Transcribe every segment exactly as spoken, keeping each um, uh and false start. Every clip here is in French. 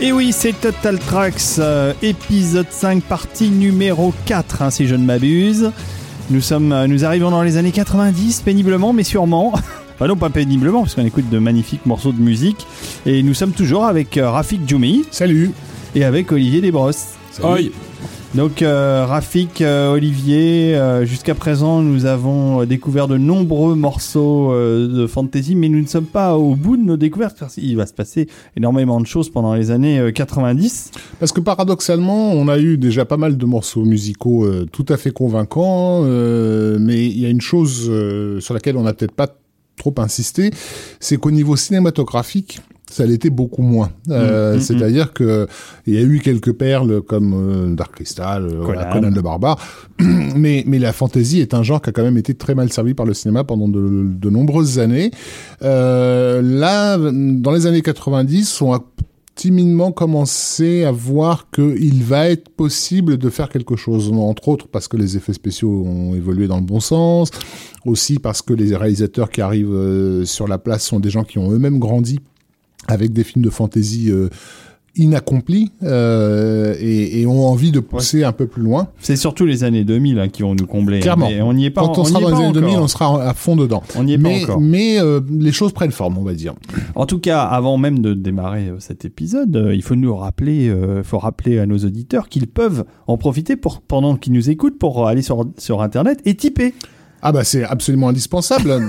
Et oui, c'est Total Tracks, euh, épisode cinq, partie numéro quatre, hein, si je ne m'abuse. Nous sommes, euh, nous arrivons dans les années quatre-vingt-dix, péniblement mais sûrement. Enfin non, pas péniblement, parce qu'on écoute de magnifiques morceaux de musique. Et nous sommes toujours avec euh, Rafik Djoumi. Salut. Et avec Olivier Desbrosses. Salut. Oi. Donc euh, Rafik, euh, Olivier, euh, jusqu'à présent nous avons découvert de nombreux morceaux euh, de fantasy, mais nous ne sommes pas au bout de nos découvertes. Il va se passer énormément de choses pendant les années euh, quatre-vingt-dix. Parce que paradoxalement, on a eu déjà pas mal de morceaux musicaux euh, tout à fait convaincants, euh, mais il y a une chose euh, sur laquelle on n'a peut-être pas trop insisté, c'est qu'au niveau cinématographique, ça l'était beaucoup moins. Euh, mmh, mmh, c'est-à-dire que il y a eu quelques perles comme euh, Dark Crystal, euh, Conan. Conan le Barbare, mais mais la fantasy est un genre qui a quand même été très mal servi par le cinéma pendant de, de nombreuses années. Euh, là, dans les années quatre-vingt-dix, on a timidement commencé à voir qu'il va être possible de faire quelque chose, entre autres parce que les effets spéciaux ont évolué dans le bon sens, aussi parce que les réalisateurs qui arrivent euh, sur la place sont des gens qui ont eux-mêmes grandi avec des films de fantasy euh, inaccomplis euh, et, et ont envie de pousser ouais. un peu plus loin. C'est surtout les années deux mille hein, qui vont nous combler. Clairement. Mais on n'y est pas. Quand on, on sera dans les années encore. deux mille, on sera à fond dedans. On n'y est mais, pas encore. Mais euh, les choses prennent forme, on va dire. En tout cas, avant même de démarrer cet épisode, euh, il faut nous rappeler, euh, faut rappeler à nos auditeurs qu'ils peuvent en profiter pour, pendant qu'ils nous écoutent, pour aller sur, sur Internet et typer. Ah bah c'est absolument indispensable.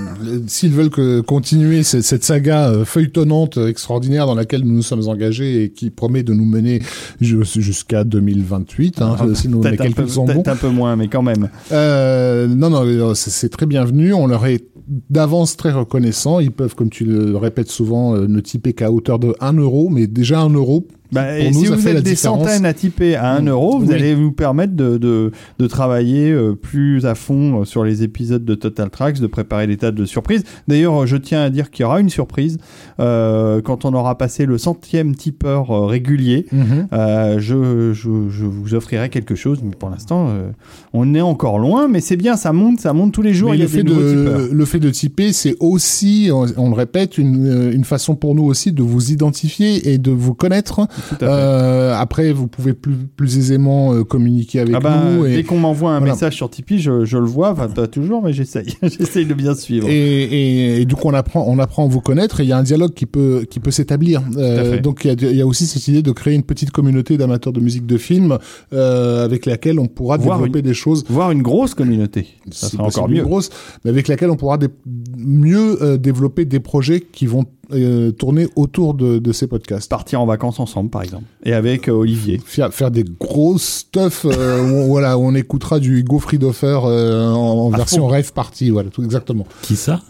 S'ils veulent que continuer cette saga feuilletonnante extraordinaire dans laquelle nous nous sommes engagés et qui promet de nous mener jusqu'à deux mille vingt-huit, hein, ah, si nous les calculs sont bons. Peut-être un peu moins, mais quand même. Euh, non, non, c'est, c'est très bienvenu. On leur est d'avance très reconnaissant. Ils peuvent, comme tu le répètes souvent, ne typer qu'à hauteur de un euro, mais déjà un euro. Bah, et nous, si vous êtes des différence. centaines à typer à un euro, vous oui. allez vous permettre de, de, de travailler plus à fond sur les épisodes de Total Tracks, de préparer des tas de surprises. D'ailleurs, je tiens à dire qu'il y aura une surprise euh, quand on aura passé le centième tipeur régulier. Mm-hmm. Euh, je, je, je vous offrirai quelque chose, mais pour l'instant, euh, on est encore loin, mais c'est bien, ça monte, ça monte tous les jours. Il y a des nouveaux tipeurs. Le fait de typer, c'est aussi, on, on le répète, une, une façon pour nous aussi de vous identifier et de vous connaître. Euh, après, vous pouvez plus, plus aisément euh, communiquer avec ah bah, nous. Et... Dès qu'on m'envoie un voilà. message sur Tipeee, je, je le vois, enfin, pas toujours, mais j'essaye. j'essaye de bien suivre. Et, et, et du coup, on apprend, on apprend à vous connaître et il y a un dialogue qui peut, qui peut s'établir. Euh, donc, il y a, y a aussi cette idée de créer une petite communauté d'amateurs de musique de film euh, avec laquelle on pourra voir développer une, des choses. Voire une grosse communauté. Ça sera encore mieux. Grosse, mais avec laquelle on pourra dé- mieux euh, développer des projets qui vont Euh, tourner autour de, de ces podcasts. Partir en vacances ensemble, par exemple. Et avec euh, Olivier. Faire, faire des gros stuff euh, où, voilà, où on écoutera du Hugo Friedhofer euh, en, en version fond. Rave Party. Voilà, tout exactement. Qui ça?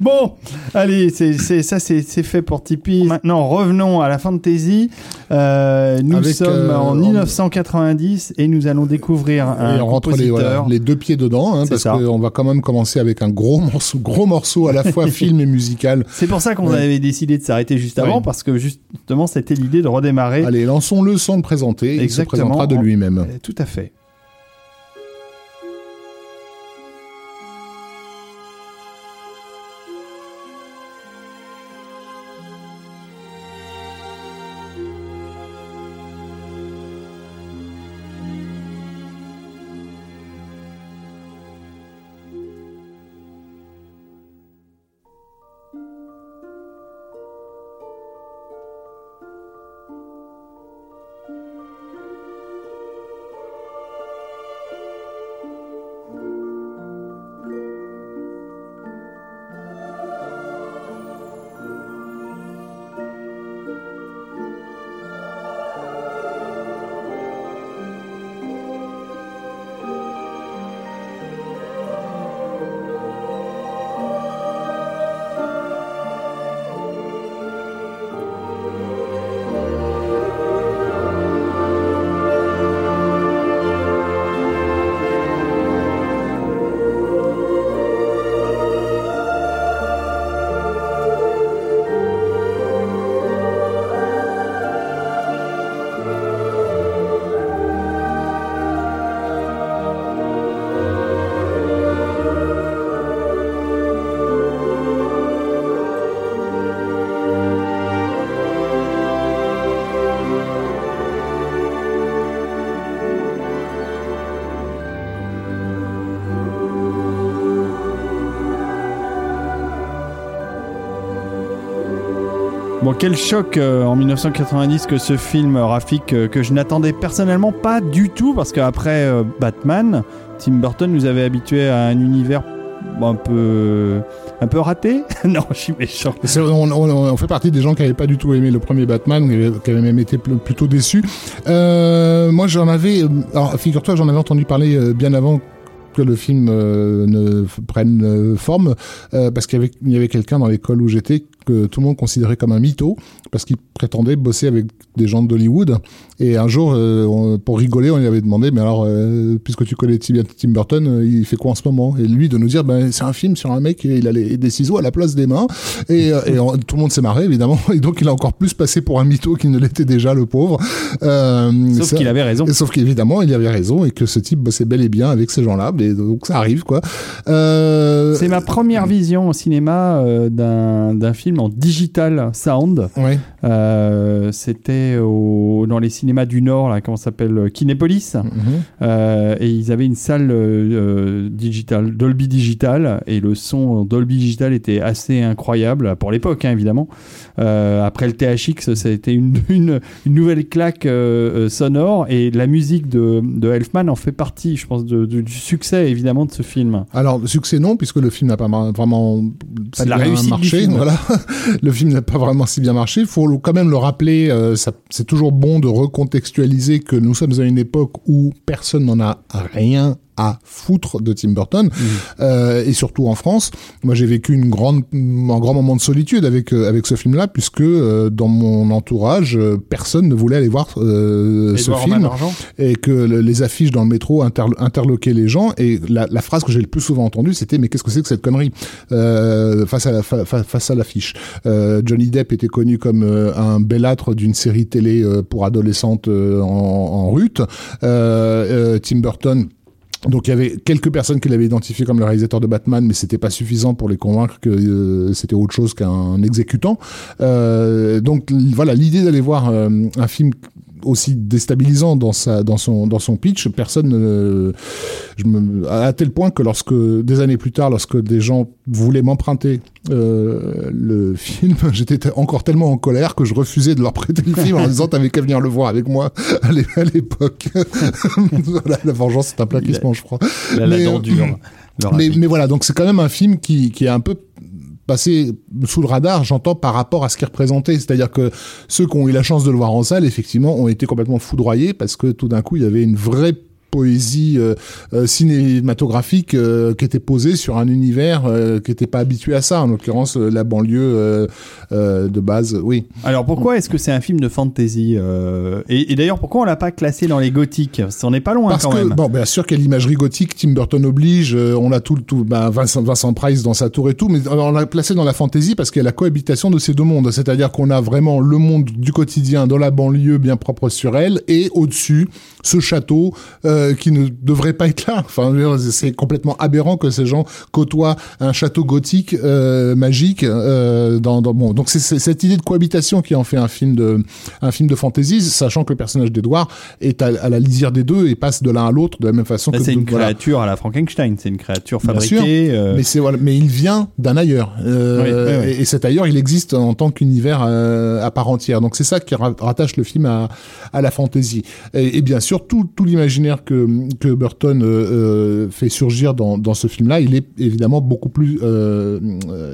Bon, allez, c'est, c'est, ça c'est, c'est fait pour Tipeee. Maintenant, revenons à la fantasy. Euh, nous Avec, sommes euh, en mille neuf cent quatre-vingt-dix et nous allons découvrir un compositeur. Les, voilà, les deux pieds dedans, hein, parce qu'on va quand même commencer avec un gros morceau, gros morceau à la fois film et musical. C'est pour ça qu'on ouais. avait décidé de s'arrêter juste avant, ouais. parce que justement c'était l'idée de redémarrer. Allez, lançons-le sans le présenter. Exactement. Il se présentera de lui-même. Tout à fait. Bon, quel choc euh, en mille neuf cent quatre-vingt-dix que ce film, Rafik, euh, que je n'attendais personnellement pas du tout, parce qu'après euh, Batman, Tim Burton nous avait habitués à un univers un peu, un peu raté. Non, je suis méchant. On, on, on fait partie des gens qui n'avaient pas du tout aimé le premier Batman, qui avaient même été plutôt déçus. Euh, moi, j'en avais... Alors, figure-toi, j'en avais entendu parler bien avant que le film euh, ne f- prenne euh, forme, euh, parce qu'il y avait, il y avait quelqu'un dans l'école où j'étais que tout le monde considérait comme un mytho, parce qu'il prétendait bosser avec des gens d'Hollywood. Et un jour, euh, on, pour rigoler, on lui avait demandé, mais alors, euh, puisque tu connais Tim Burton, il fait quoi en ce moment ? Et lui, de nous dire, ben, c'est un film sur un mec, il a les, des ciseaux à la place des mains. Et, et on, tout le monde s'est marré, évidemment. Et donc, il a encore plus passé pour un mytho qu'il ne l'était déjà, le pauvre. Euh, sauf ça, qu'il avait raison. Et, sauf qu'évidemment, il avait raison, et que ce type bossait bel et bien avec ces gens-là. Et donc ça arrive, quoi. Euh... C'est ma première vision au cinéma euh, d'un, d'un film en digital sound. Ouais. Euh, c'était au, dans les cinémas du Nord, là, comment ça s'appelle, Kinépolis. Mm-hmm. Euh, et ils avaient une salle euh, digital, Dolby Digital, et le son Dolby Digital était assez incroyable pour l'époque, hein, évidemment. Euh, après le T H X, ça a été une, une, une nouvelle claque euh, sonore, et la musique de, de Elfman en fait partie, je pense, de, de, du succès évidemment de ce film. Alors succès non, puisque le film n'a pas mar- vraiment pas si bien marché. Voilà, le film n'a pas vraiment si bien marché. Il faut quand même le rappeler. Euh, ça, c'est toujours bon de recontextualiser que nous sommes à une époque où personne n'en a rien à foutre de Tim Burton, mmh. euh, et surtout en France. Moi, j'ai vécu une grande, un grand moment de solitude avec euh, avec ce film-là, puisque euh, dans mon entourage, euh, personne ne voulait aller voir euh, ce film, et que le, les affiches dans le métro interlo- interloquaient les gens. Et la, la phrase que j'ai le plus souvent entendue, c'était "Mais qu'est-ce que c'est que cette connerie euh, face à la fa- face à l'affiche." Euh, Johnny Depp était connu comme euh, un bellâtre d'une série télé euh, pour adolescentes euh, en, en rut. Euh, euh, Tim Burton. Donc il y avait quelques personnes qui l'avaient identifié comme le réalisateur de Batman, mais c'était pas suffisant pour les convaincre que euh, c'était autre chose qu'un exécutant. Euh, donc l- voilà, l'idée d'aller voir euh, un film aussi déstabilisant dans sa dans son dans son pitch, personne euh, je me, à tel point que lorsque des années plus tard, lorsque des gens voulaient m'emprunter euh, le film, j'étais t- encore tellement en colère que je refusais de leur prêter le film en disant t'avais qu'à venir le voir avec moi à l'époque. Voilà, la vengeance c'est un plat qui se mange froid. La, la, mais, la dent dure, mais, mais voilà, donc c'est quand même un film qui qui est un peu passé sous le radar, j'entends, par rapport à ce qu'il représentait. C'est-à-dire que ceux qui ont eu la chance de le voir en salle, effectivement, ont été complètement foudroyés, parce que tout d'un coup, il y avait une vraie poésie euh, euh, cinématographique euh, qui était posée sur un univers euh, qui n'était pas habitué à ça, en l'occurrence euh, la banlieue euh, euh, de base, oui. Alors pourquoi est-ce que c'est un film de fantasy euh, et, et d'ailleurs pourquoi on l'a pas classé dans les gothiques ? On n'est pas loin. Parce quand que, même. Bon, bien sûr qu'il y a l'imagerie gothique, Tim Burton oblige, euh, on a tout le tout, bah, Vincent, Vincent Price dans sa tour et tout, mais on l'a placé dans la fantasy parce qu'il y a la cohabitation de ces deux mondes, c'est-à-dire qu'on a vraiment le monde du quotidien dans la banlieue bien propre sur elle, et au-dessus, ce château euh, qui ne devrait pas être là. Enfin, c'est complètement aberrant que ces gens côtoient un château gothique euh, magique. Euh, dans, dans, bon, donc c'est, c'est cette idée de cohabitation qui en fait un film de un film de fantasy, sachant que le personnage d'Edouard est à, à la lisière des deux et passe de l'un à l'autre de la même façon. Là, que c'est une donc, créature voilà. à la Frankenstein, c'est une créature fabriquée. Euh... Mais c'est voilà, mais il vient d'un ailleurs. Euh, oui, oui, oui. Et, et cet ailleurs, il existe en tant qu'univers euh, à part entière. Donc c'est ça qui rattache le film à à la fantasy. Et, et bien sûr, tout tout l'imaginaire Que, que Burton euh, fait surgir dans, dans ce film-là, il est évidemment beaucoup plus euh,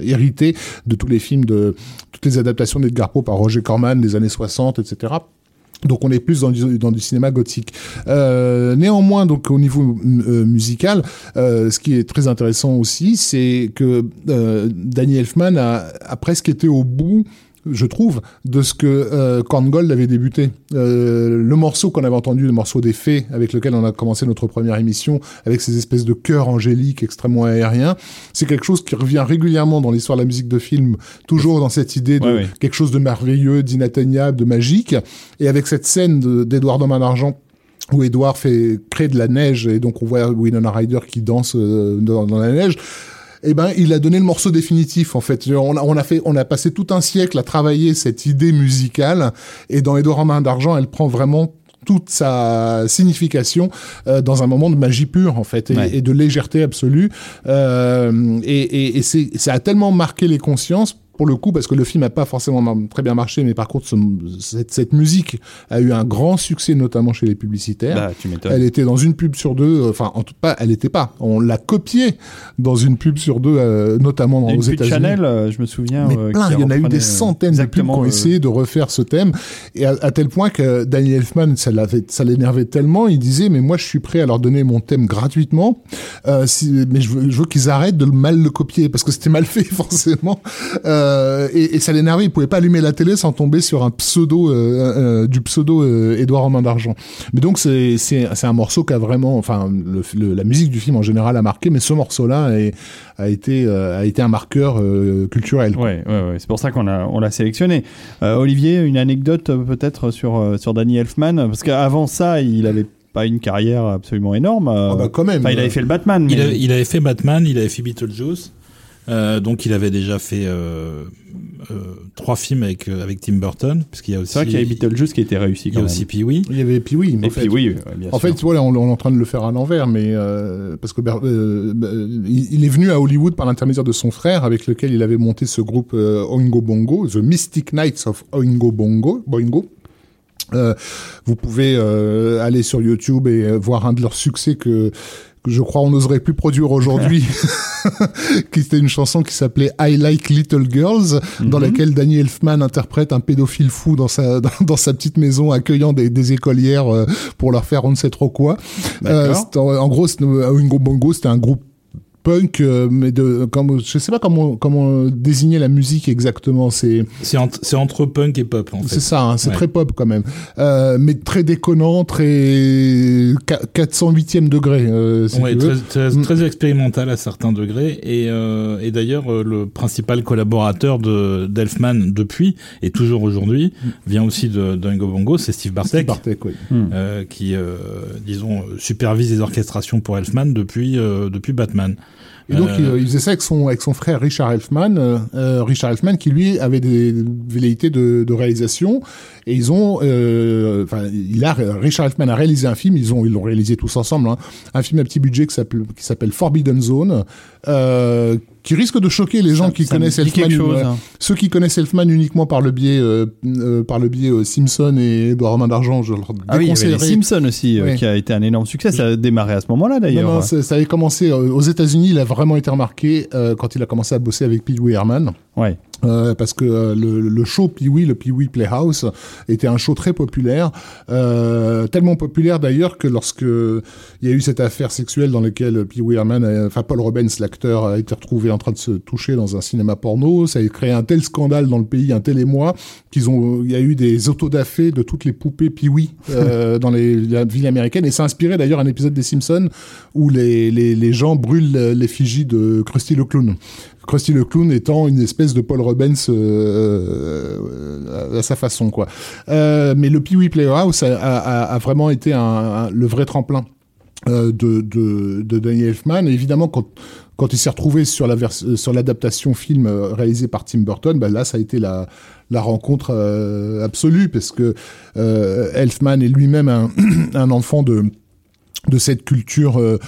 hérité de tous les films, de toutes les adaptations d'Edgar Poe par Roger Corman des années soixante, et cetera. Donc on est plus dans du, dans du cinéma gothique. Euh, néanmoins, donc au niveau euh, musical, euh, ce qui est très intéressant aussi, c'est que euh, Danny Elfman a, a presque été au bout, je trouve, de ce que euh, Korngold avait débuté. Euh, le morceau qu'on avait entendu, le morceau des fées, avec lequel on a commencé notre première émission, avec ces espèces de chœurs angéliques extrêmement aériens, c'est quelque chose qui revient régulièrement dans l'histoire de la musique de film, toujours dans cette idée de ouais, ouais. quelque chose de merveilleux, d'inatteignable, de magique. Et avec cette scène de, d'Edouard Domaine Argent, où Edouard fait créer de la neige, et donc on voit Winona Ryder qui danse euh, dans, dans la neige, eh ben, il a donné le morceau définitif, en fait. On a, on a fait, on a passé tout un siècle à travailler cette idée musicale, et dans Edouard en main d'argent, elle prend vraiment toute sa signification euh, dans un moment de magie pure, en fait, et, ouais. et de légèreté absolue. Euh, et et, et c'est, ça a tellement marqué les consciences pour le coup, parce que le film n'a pas forcément mar- très bien marché, mais par contre, ce, cette, cette musique a eu un grand succès, notamment chez les publicitaires. Bah, tu m'étonnes. Elle était dans une pub sur deux, enfin, en tout cas, elle n'était pas. On l'a copiée dans une pub sur deux, euh, notamment dans, aux États-Unis. Chanel, euh, je me souviens. Mais euh, plein, il y en a eu des centaines de pubs qui ont euh... essayé de refaire ce thème, et à, à tel point que Daniel Elfman, ça, ça l'énervait tellement, il disait, mais moi, je suis prêt à leur donner mon thème gratuitement, euh, si, mais je veux, je veux qu'ils arrêtent de mal le copier, parce que c'était mal fait, forcément. Euh, Et, et ça l'énervait, il pouvait pas allumer la télé sans tomber sur un pseudo euh, euh, du pseudo euh, Édouard Romain d'Argent. Mais donc c'est c'est c'est un morceau qui a vraiment, enfin le, le, la musique du film en général a marqué, mais ce morceau-là a, a été euh, a été un marqueur euh, culturel. Ouais, ouais, ouais, c'est pour ça qu'on l'a on l'a sélectionné. Euh, Olivier, une anecdote peut-être sur sur Danny Elfman, parce qu'avant ça il avait pas une carrière absolument énorme. Euh, oh bah quand même. Enfin, il avait fait le Batman. Mais... Il, a, il avait fait Batman, il avait fait Beetlejuice. Euh, donc il avait déjà fait euh, euh, trois films avec euh, avec Tim Burton, parce qu'il y a aussi, c'est vrai qu'il y avait Beetlejuice qui était réussi quand même. Il y a aussi Pee-wee. Il y avait Pee-wee, mais en fait, Pee-wee, ouais, bien en sûr. fait voilà, on, on est en train de le faire à l'envers, mais euh, parce que euh, il, il est venu à Hollywood par l'intermédiaire de son frère, avec lequel il avait monté ce groupe euh, Oingo Boingo, The Mystic Knights of Oingo Boingo. Boingo. Euh, vous pouvez euh, aller sur YouTube et euh, voir un de leurs succès que je crois on n'oserait plus produire aujourd'hui, qui était une chanson qui s'appelait I Like Little Girls, mm-hmm. dans laquelle Danny Elfman interprète un pédophile fou dans sa dans, dans sa petite maison, accueillant des, des écolières euh, pour leur faire on ne sait trop quoi. Euh, en, en gros, Oingo Boingo, c'était un groupe punk, euh, mais de comme je sais pas comment comment désigner la musique exactement, c'est c'est entre, c'est entre punk et pop en fait. C'est ça, hein, c'est ouais. Très pop quand même, euh, mais très déconnant, très quatre cent huitième degré, euh, si ouais, tu veux. Très, très, très expérimental à certains degrés, et euh, et d'ailleurs le principal collaborateur de d'Elfman depuis et toujours aujourd'hui vient aussi de d'Oingo Boingo, c'est Steve Bartek, Steve Bartek oui. euh, qui euh, disons supervise les orchestrations pour Elfman depuis euh, depuis Batman. Et donc, euh... il, il faisait ça avec son, avec son frère Richard Elfman, euh, Richard Elfman qui, lui, avait des velléités de, de réalisation. Et ils ont, enfin, euh, il a, Richard Elfman a réalisé un film, ils ont, ils l'ont réalisé tous ensemble, hein, un film à petit budget qui s'appelle, qui s'appelle Forbidden Zone, euh, qui risque de choquer les gens ça, qui ça connaissent Elfman, chose, hein. Ceux qui connaissent Elfman uniquement par le biais euh, euh, par le biais euh, Simpson et Édouard Romain d'Argent, je leur déconseillerais. Ah oui, il y avait les Simpsons aussi, ouais. euh, qui a été un énorme succès, ça a démarré à ce moment-là d'ailleurs. Non, non, ça, ça avait commencé euh, aux États-Unis, il a vraiment été remarqué euh, quand il a commencé à bosser avec Pee-wee Herman. Ouais. Euh, parce que euh, le, le show Pee-wee, le Pee-wee Playhouse, était un show très populaire, euh, tellement populaire d'ailleurs que lorsque il y a eu cette affaire sexuelle dans laquelle Pee-wee Herman, enfin Paul Reubens, l'acteur, a été retrouvé en train de se toucher dans un cinéma porno, ça a créé un tel scandale dans le pays, un tel émoi, qu'ils ont, il y a eu des autodafés de toutes les poupées Pee-wee euh, dans les, les villes américaines, et ça a inspiré d'ailleurs un épisode des Simpsons où les les, les gens brûlent l'effigie de Krusty le Clown. Krusty le Clown étant une espèce de Paul Reubens euh, à sa façon, quoi. Euh, mais le Pee-wee Playhouse a, a, a vraiment été un, un, le vrai tremplin euh, de, de, de Danny Elfman. Et évidemment, quand quand il s'est retrouvé sur la vers- sur l'adaptation film réalisée par Tim Burton, bah là ça a été la la rencontre euh, absolue, parce que euh, Elfman est lui-même un, un enfant de de cette culture euh,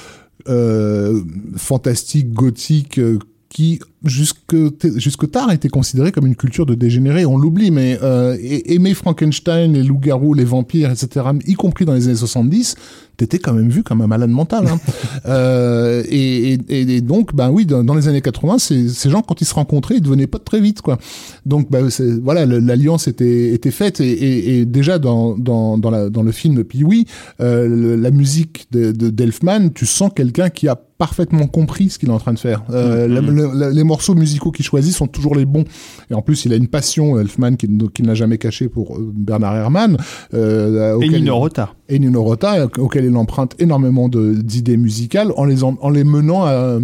euh, fantastique gothique. Euh, qui jusque t- jusque tard était considéré comme une culture de dégénérés, on l'oublie, mais euh, aimer Frankenstein, les loups-garous, les vampires, et cetera, y compris dans les années soixante-dix, t'étais quand même vu comme un malade mental. Hein. euh, et, et, et donc, ben oui, dans, dans les années quatre-vingts, ces, ces gens, quand ils se rencontraient, ils devenaient potes très vite, quoi. Donc, ben, c'est, voilà, le, l'alliance était, était faite, et, et, et déjà dans dans dans, la, dans le film Pee-wee, euh, le, la musique de, de d'Elfman, tu sens quelqu'un qui a parfaitement compris ce qu'il est en train de faire. Euh, mm-hmm. le, le, les morceaux musicaux qu'il choisit sont toujours les bons. Et en plus, il a une passion, Elfman, qu'il, qu'il n'a jamais cachée pour Bernard Herrmann. Euh, et Nino Rota. Et Nino Rota, auquel il emprunte énormément de, d'idées musicales en les, en, en les menant à...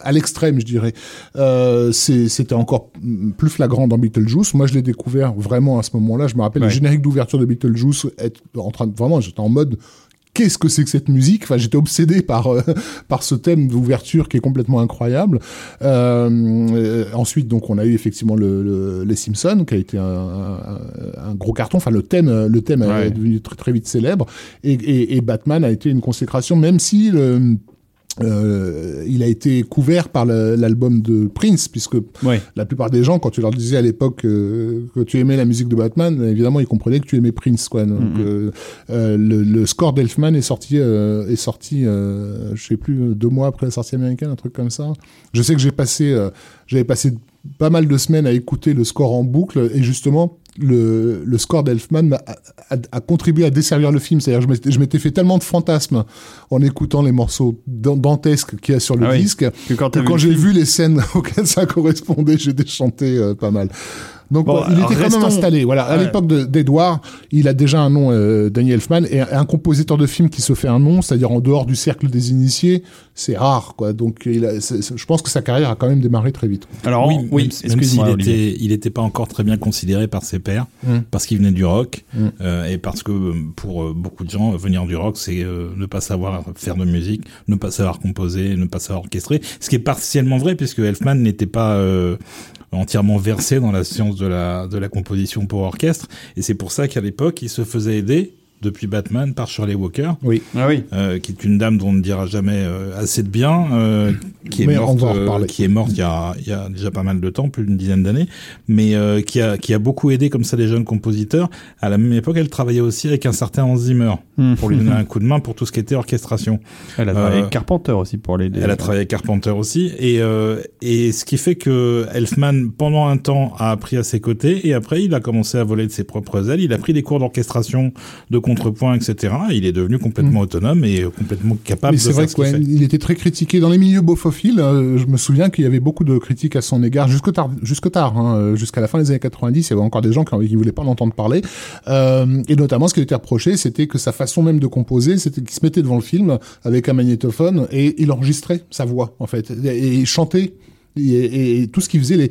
à l'extrême, je dirais. Euh, c'est, c'était encore plus flagrant dans Beetlejuice. Moi, je l'ai découvert vraiment à ce moment-là. Je me rappelle ouais. le générique d'ouverture de Beetlejuice, être en train de, vraiment, j'étais en mode, qu'est-ce que c'est que cette musique? Enfin, j'étais obsédé par euh, par ce thème d'ouverture qui est complètement incroyable. Euh, euh, ensuite, donc, on a eu effectivement le, le les Simpsons, qui a été un, un, un gros carton. Enfin, le thème, le thème ouais. est devenu très, très vite célèbre. Et, et, et Batman a été une consécration, même si le Euh, il a été couvert par le, l'album de Prince, puisque ouais. la plupart des gens, quand tu leur disais à l'époque euh, que tu aimais la musique de Batman, évidemment ils comprenaient que tu aimais Prince, quoi. Donc mm-hmm. euh, euh, le, le score d'Elfman est sorti, euh, est sorti, euh, je sais plus, deux mois après la sortie américaine, un truc comme ça. Je sais que j'ai passé, euh, j'avais passé pas mal de semaines à écouter le score en boucle, et justement. Le, le score d'Elfman a, a, a contribué à desservir le film. C'est-à-dire, je m'étais, je m'étais fait tellement de fantasmes en écoutant les morceaux dantesques qu'il y a sur le ah oui, disque que quand, que quand j'ai vu les scènes auxquelles ça correspondait, j'ai déchanté euh, pas mal. Donc, bon, il était restons... quand même installé. Voilà. À ouais. l'époque de, d'Edouard, il a déjà un nom, euh, Daniel Elfman, et un, un compositeur de film qui se fait un nom, c'est-à-dire en dehors du cercle des initiés, c'est rare, quoi. Donc, il a, c'est, c'est, je pense que sa carrière a quand même démarré très vite. Alors, oui, oui. Excusez-moi, si Olivier. Il n'était pas encore très bien considéré par ses pairs, mmh. parce qu'il venait du rock, mmh. euh, et parce que pour euh, beaucoup de gens, venir du rock, c'est euh, ne pas savoir faire de musique, ne pas savoir composer, ne pas savoir orchestrer. Ce qui est partiellement vrai, puisque Elfman n'était pas euh, entièrement versé dans la science de la, de la composition pour orchestre, et c'est pour ça qu'à l'époque, il se faisait aider depuis Batman par Shirley Walker, oui. Ah oui. Euh, qui est une dame dont on ne dira jamais euh, assez de bien, euh, qui, est morte, euh, qui est morte il y, a, il y a déjà pas mal de temps, plus d'une dizaine d'années, mais euh, qui, a, qui a beaucoup aidé comme ça les jeunes compositeurs. À la même époque, elle travaillait aussi avec un certain Hans Zimmer, mmh. pour lui donner un coup de main pour tout ce qui était orchestration. Elle a travaillé euh, avec Carpenter aussi pour l'aider. Elle a travaillé avec Carpenter aussi, et, euh, et ce qui fait que Elfman, pendant un temps, a appris à ses côtés, et après, il a commencé à voler de ses propres ailes. Il a pris des cours d'orchestration, de contrepoint, et cetera. Il est devenu complètement mmh. autonome et complètement capable. Mais c'est de faire vrai ce qu'il fait. Il était très critiqué dans les milieux beaufophiles. Euh, je me souviens qu'il y avait beaucoup de critiques à son égard jusque tard, jusque tard, hein, jusqu'à la fin des années quatre-vingt-dix. Il y avait encore des gens qui, qui voulaient pas l'entendre parler. Euh, et notamment, ce qui lui était reproché, c'était que sa façon même de composer, c'était qu'il se mettait devant le film avec un magnétophone et il enregistrait sa voix en fait et il chantait. Et, et, et tout ce qu'il faisait les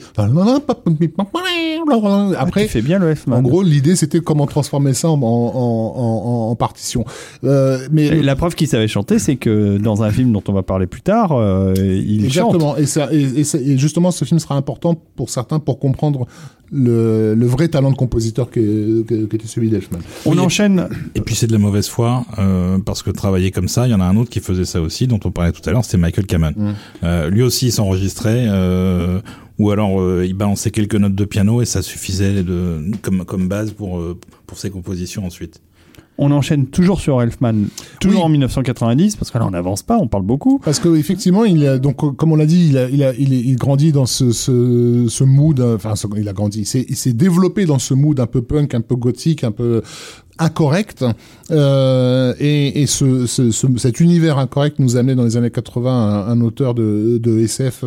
après fait bien le Elfman. En gros l'idée c'était comment transformer ça en, en, en, en partition euh, mais la preuve qu'il savait chanter c'est que dans un film dont on va parler plus tard euh, il exactement. chante et, ça, et, et, ça, et justement ce film sera important pour certains pour comprendre le, le vrai talent de compositeur qui était celui d'Elfman. On oui, enchaîne et, et puis c'est de la mauvaise foi euh, parce que travailler comme ça il y en a un autre qui faisait ça aussi dont on parlait tout à l'heure c'était Michael Kamen mm. euh, lui aussi il s'enregistrait Euh, ou alors euh, il balançait quelques notes de piano et ça suffisait de, comme, comme base pour, euh, pour ses compositions ensuite. On enchaîne toujours sur Elfman, toujours oui. en dix-neuf cent quatre-vingt-dix, parce que là on n'avance pas, on parle beaucoup. Parce que effectivement, il a, donc comme on l'a dit, il a, il a, il, a, il grandit dans ce, ce, ce mood. Enfin, il a grandi. Il s'est, il s'est développé dans ce mood un peu punk, un peu gothique, un peu incorrect. Euh, et et ce, ce, ce, cet univers incorrect nous amenait dans les années quatre-vingts un, un auteur de, de S F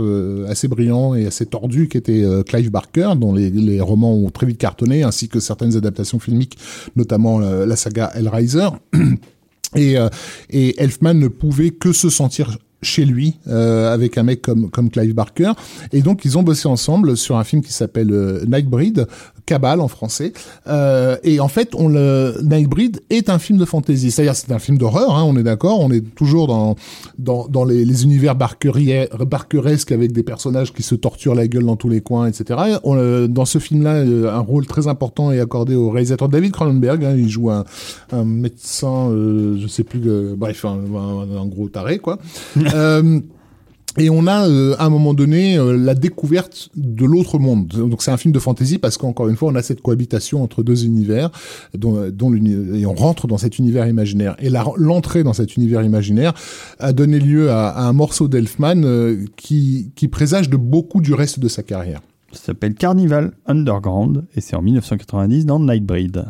assez brillant et assez tordu qui était Clive Barker, dont les, les romans ont très vite cartonné, ainsi que certaines adaptations filmiques, notamment la, la saga Hellraiser. Et, et Elfman ne pouvait que se sentir chez lui euh, avec un mec comme comme Clive Barker et donc ils ont bossé ensemble sur un film qui s'appelle euh, Nightbreed, Cabal en français euh, et en fait on le Nightbreed est un film de fantasy, c'est-à-dire c'est un film d'horreur hein, on est d'accord, on est toujours dans dans dans les, les univers barkeresques avec des personnages qui se torturent la gueule dans tous les coins etc. On, euh, dans ce film là euh, un rôle très important est accordé au réalisateur David Cronenberg hein, il joue un un médecin euh, je sais plus euh, bref un, un, un gros taré quoi. Euh, et on a euh, à un moment donné euh, la découverte de l'autre monde. Donc c'est un film de fantasy parce qu'encore une fois on a cette cohabitation entre deux univers dont, dont l'uni- et on rentre dans cet univers imaginaire. Et la, l'entrée dans cet univers imaginaire a donné lieu à, à un morceau d'Elfman euh, qui, qui présage de beaucoup du reste de sa carrière. Ça s'appelle Carnival Underground et c'est en dix-neuf cent quatre-vingt-dix dans Nightbreed.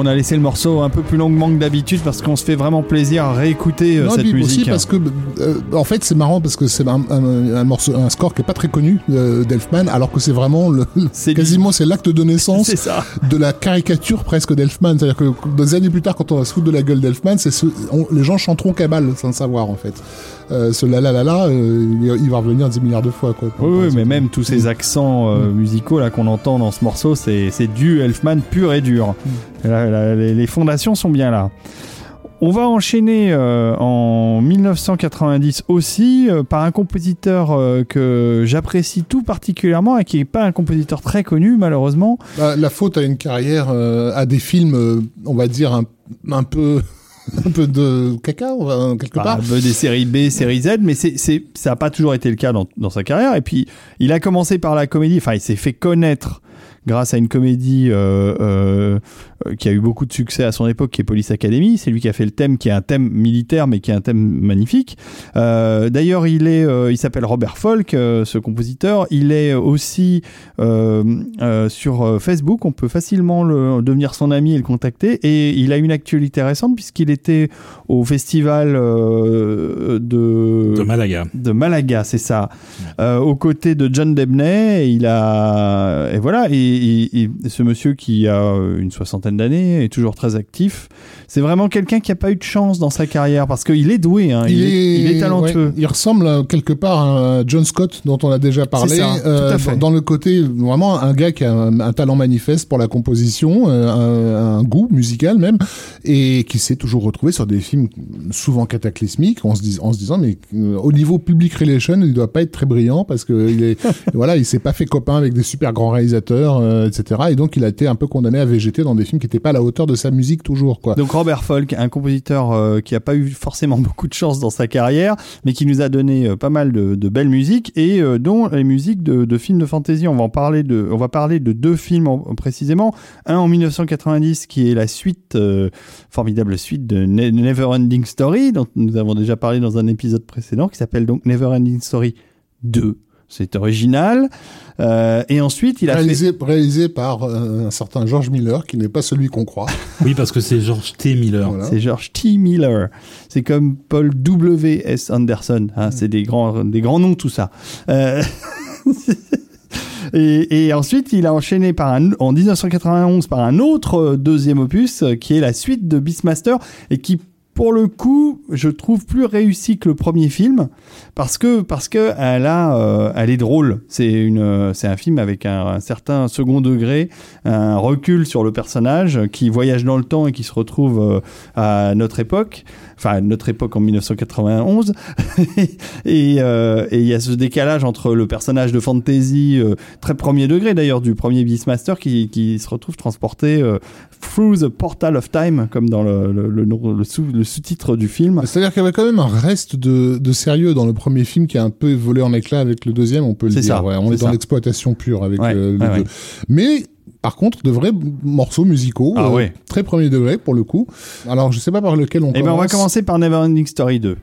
on a laissé le morceau un peu plus longuement que d'habitude parce qu'on se fait vraiment plaisir à réécouter euh, non, cette musique. Aussi parce que, euh, en fait, c'est marrant parce que c'est un, un, un morceau, un score qui est pas très connu euh, d'Elfman, alors que c'est vraiment le, c'est quasiment c'est l'acte de naissance de la caricature presque d'Elfman. C'est-à-dire que des années plus tard, quand on va se foutre de la gueule d'Elfman, c'est ce, on, les gens chanteront Cabal sans le savoir en fait. Euh, ce la la la la, euh, il va revenir dix milliards de fois quoi. Oui, oui mais même tous ces accents euh, musicaux là qu'on entend dans ce morceau, c'est c'est du Elfman pur et dur. La, la, les, les fondations sont bien là. On va enchaîner euh, en mille neuf cent quatre-vingt-dix aussi euh, par un compositeur euh, que j'apprécie tout particulièrement et qui n'est pas un compositeur très connu malheureusement. Bah, la faute à une carrière, euh, à des films, euh, on va dire un, un peu. un peu de caca quelque part, un peu des séries B, séries Z, mais c'est, c'est, ça n'a pas toujours été le cas dans, dans sa carrière. Et puis il a commencé par la comédie, enfin il s'est fait connaître grâce à une comédie euh, euh, qui a eu beaucoup de succès à son époque, qui est Police Academy. C'est lui qui a fait le thème, qui est un thème militaire, mais qui est un thème magnifique. Euh, d'ailleurs, il est, euh, il s'appelle Robert Folk, euh, ce compositeur. Il est aussi euh, euh, sur Facebook. On peut facilement le, devenir son ami et le contacter. Et il a une actualité récente puisqu'il était au festival euh, de de Malaga. De Malaga, c'est ça. Euh, aux côtés de John Debney. Et il a et voilà. Et Et, et, et ce monsieur qui a une soixantaine d'années est toujours très actif. C'est vraiment quelqu'un qui n'a pas eu de chance dans sa carrière parce qu'il est doué, hein, il, il, est, il est talentueux. Ouais, il ressemble quelque part à John Scott dont on a déjà parlé. C'est ça, euh, tout à fait. Dans le côté vraiment un gars qui a un, un talent manifeste pour la composition, euh, un, un goût musical même, et qui s'est toujours retrouvé sur des films souvent cataclysmiques en se, dis, en se disant mais euh, au niveau public relation il ne doit pas être très brillant parce qu'il est voilà il s'est pas fait copain avec des super grands réalisateurs. Euh, et cetera. Et donc, il a été un peu condamné à végéter dans des films qui n'étaient pas à la hauteur de sa musique toujours, quoi. Donc, Robert Folk, un compositeur euh, qui n'a pas eu forcément beaucoup de chance dans sa carrière, mais qui nous a donné euh, pas mal de, de belles musiques et euh, dont les musiques de, de films de fantasy. On va en parler de, on va parler de deux films en, précisément. Un en mille neuf cent quatre-vingt-dix qui est la suite, euh, formidable suite de ne- Neverending Story, dont nous avons déjà parlé dans un épisode précédent, qui s'appelle donc Neverending Story deux. C'est original. Euh, et ensuite, il a réalisé, fait... réalisé par euh, un certain George Miller, qui n'est pas celui qu'on croit. Oui, parce que c'est George T. Miller. Voilà. C'est George T. Miller. C'est comme Paul W S. Anderson. Hein, mm. C'est des grands, des grands noms, tout ça. Euh... Et, et ensuite, il a enchaîné par un, en dix-neuf cent quatre-vingt-onze par un autre deuxième opus, qui est la suite de Beastmaster, et qui pour le coup, je trouve plus réussi que le premier film parce que parce que elle a euh, elle est drôle. C'est une c'est un film avec un, un certain second degré, un recul sur le personnage qui voyage dans le temps et qui se retrouve euh, à notre époque, enfin notre époque en mille neuf cent quatre-vingt-onze. Et euh, et il y a ce décalage entre le personnage de fantasy euh, très premier degré d'ailleurs du premier Beastmaster qui qui se retrouve transporté euh, through the portal of time comme dans le le le, le, le sous le sous-titre du film. C'est-à-dire qu'il y avait quand même un reste de, de sérieux dans le premier film qui a un peu volé en éclat avec le deuxième, on peut le c'est dire. Ça, ouais. On est, est dans l'exploitation pure avec ouais, euh, les ouais, deux. Ouais. Mais par contre, de vrais morceaux musicaux, ah, euh, ouais. très premier degré pour le coup. Alors je sais pas par lequel on Et commence. Eh ben on va commencer par Neverending Story deux.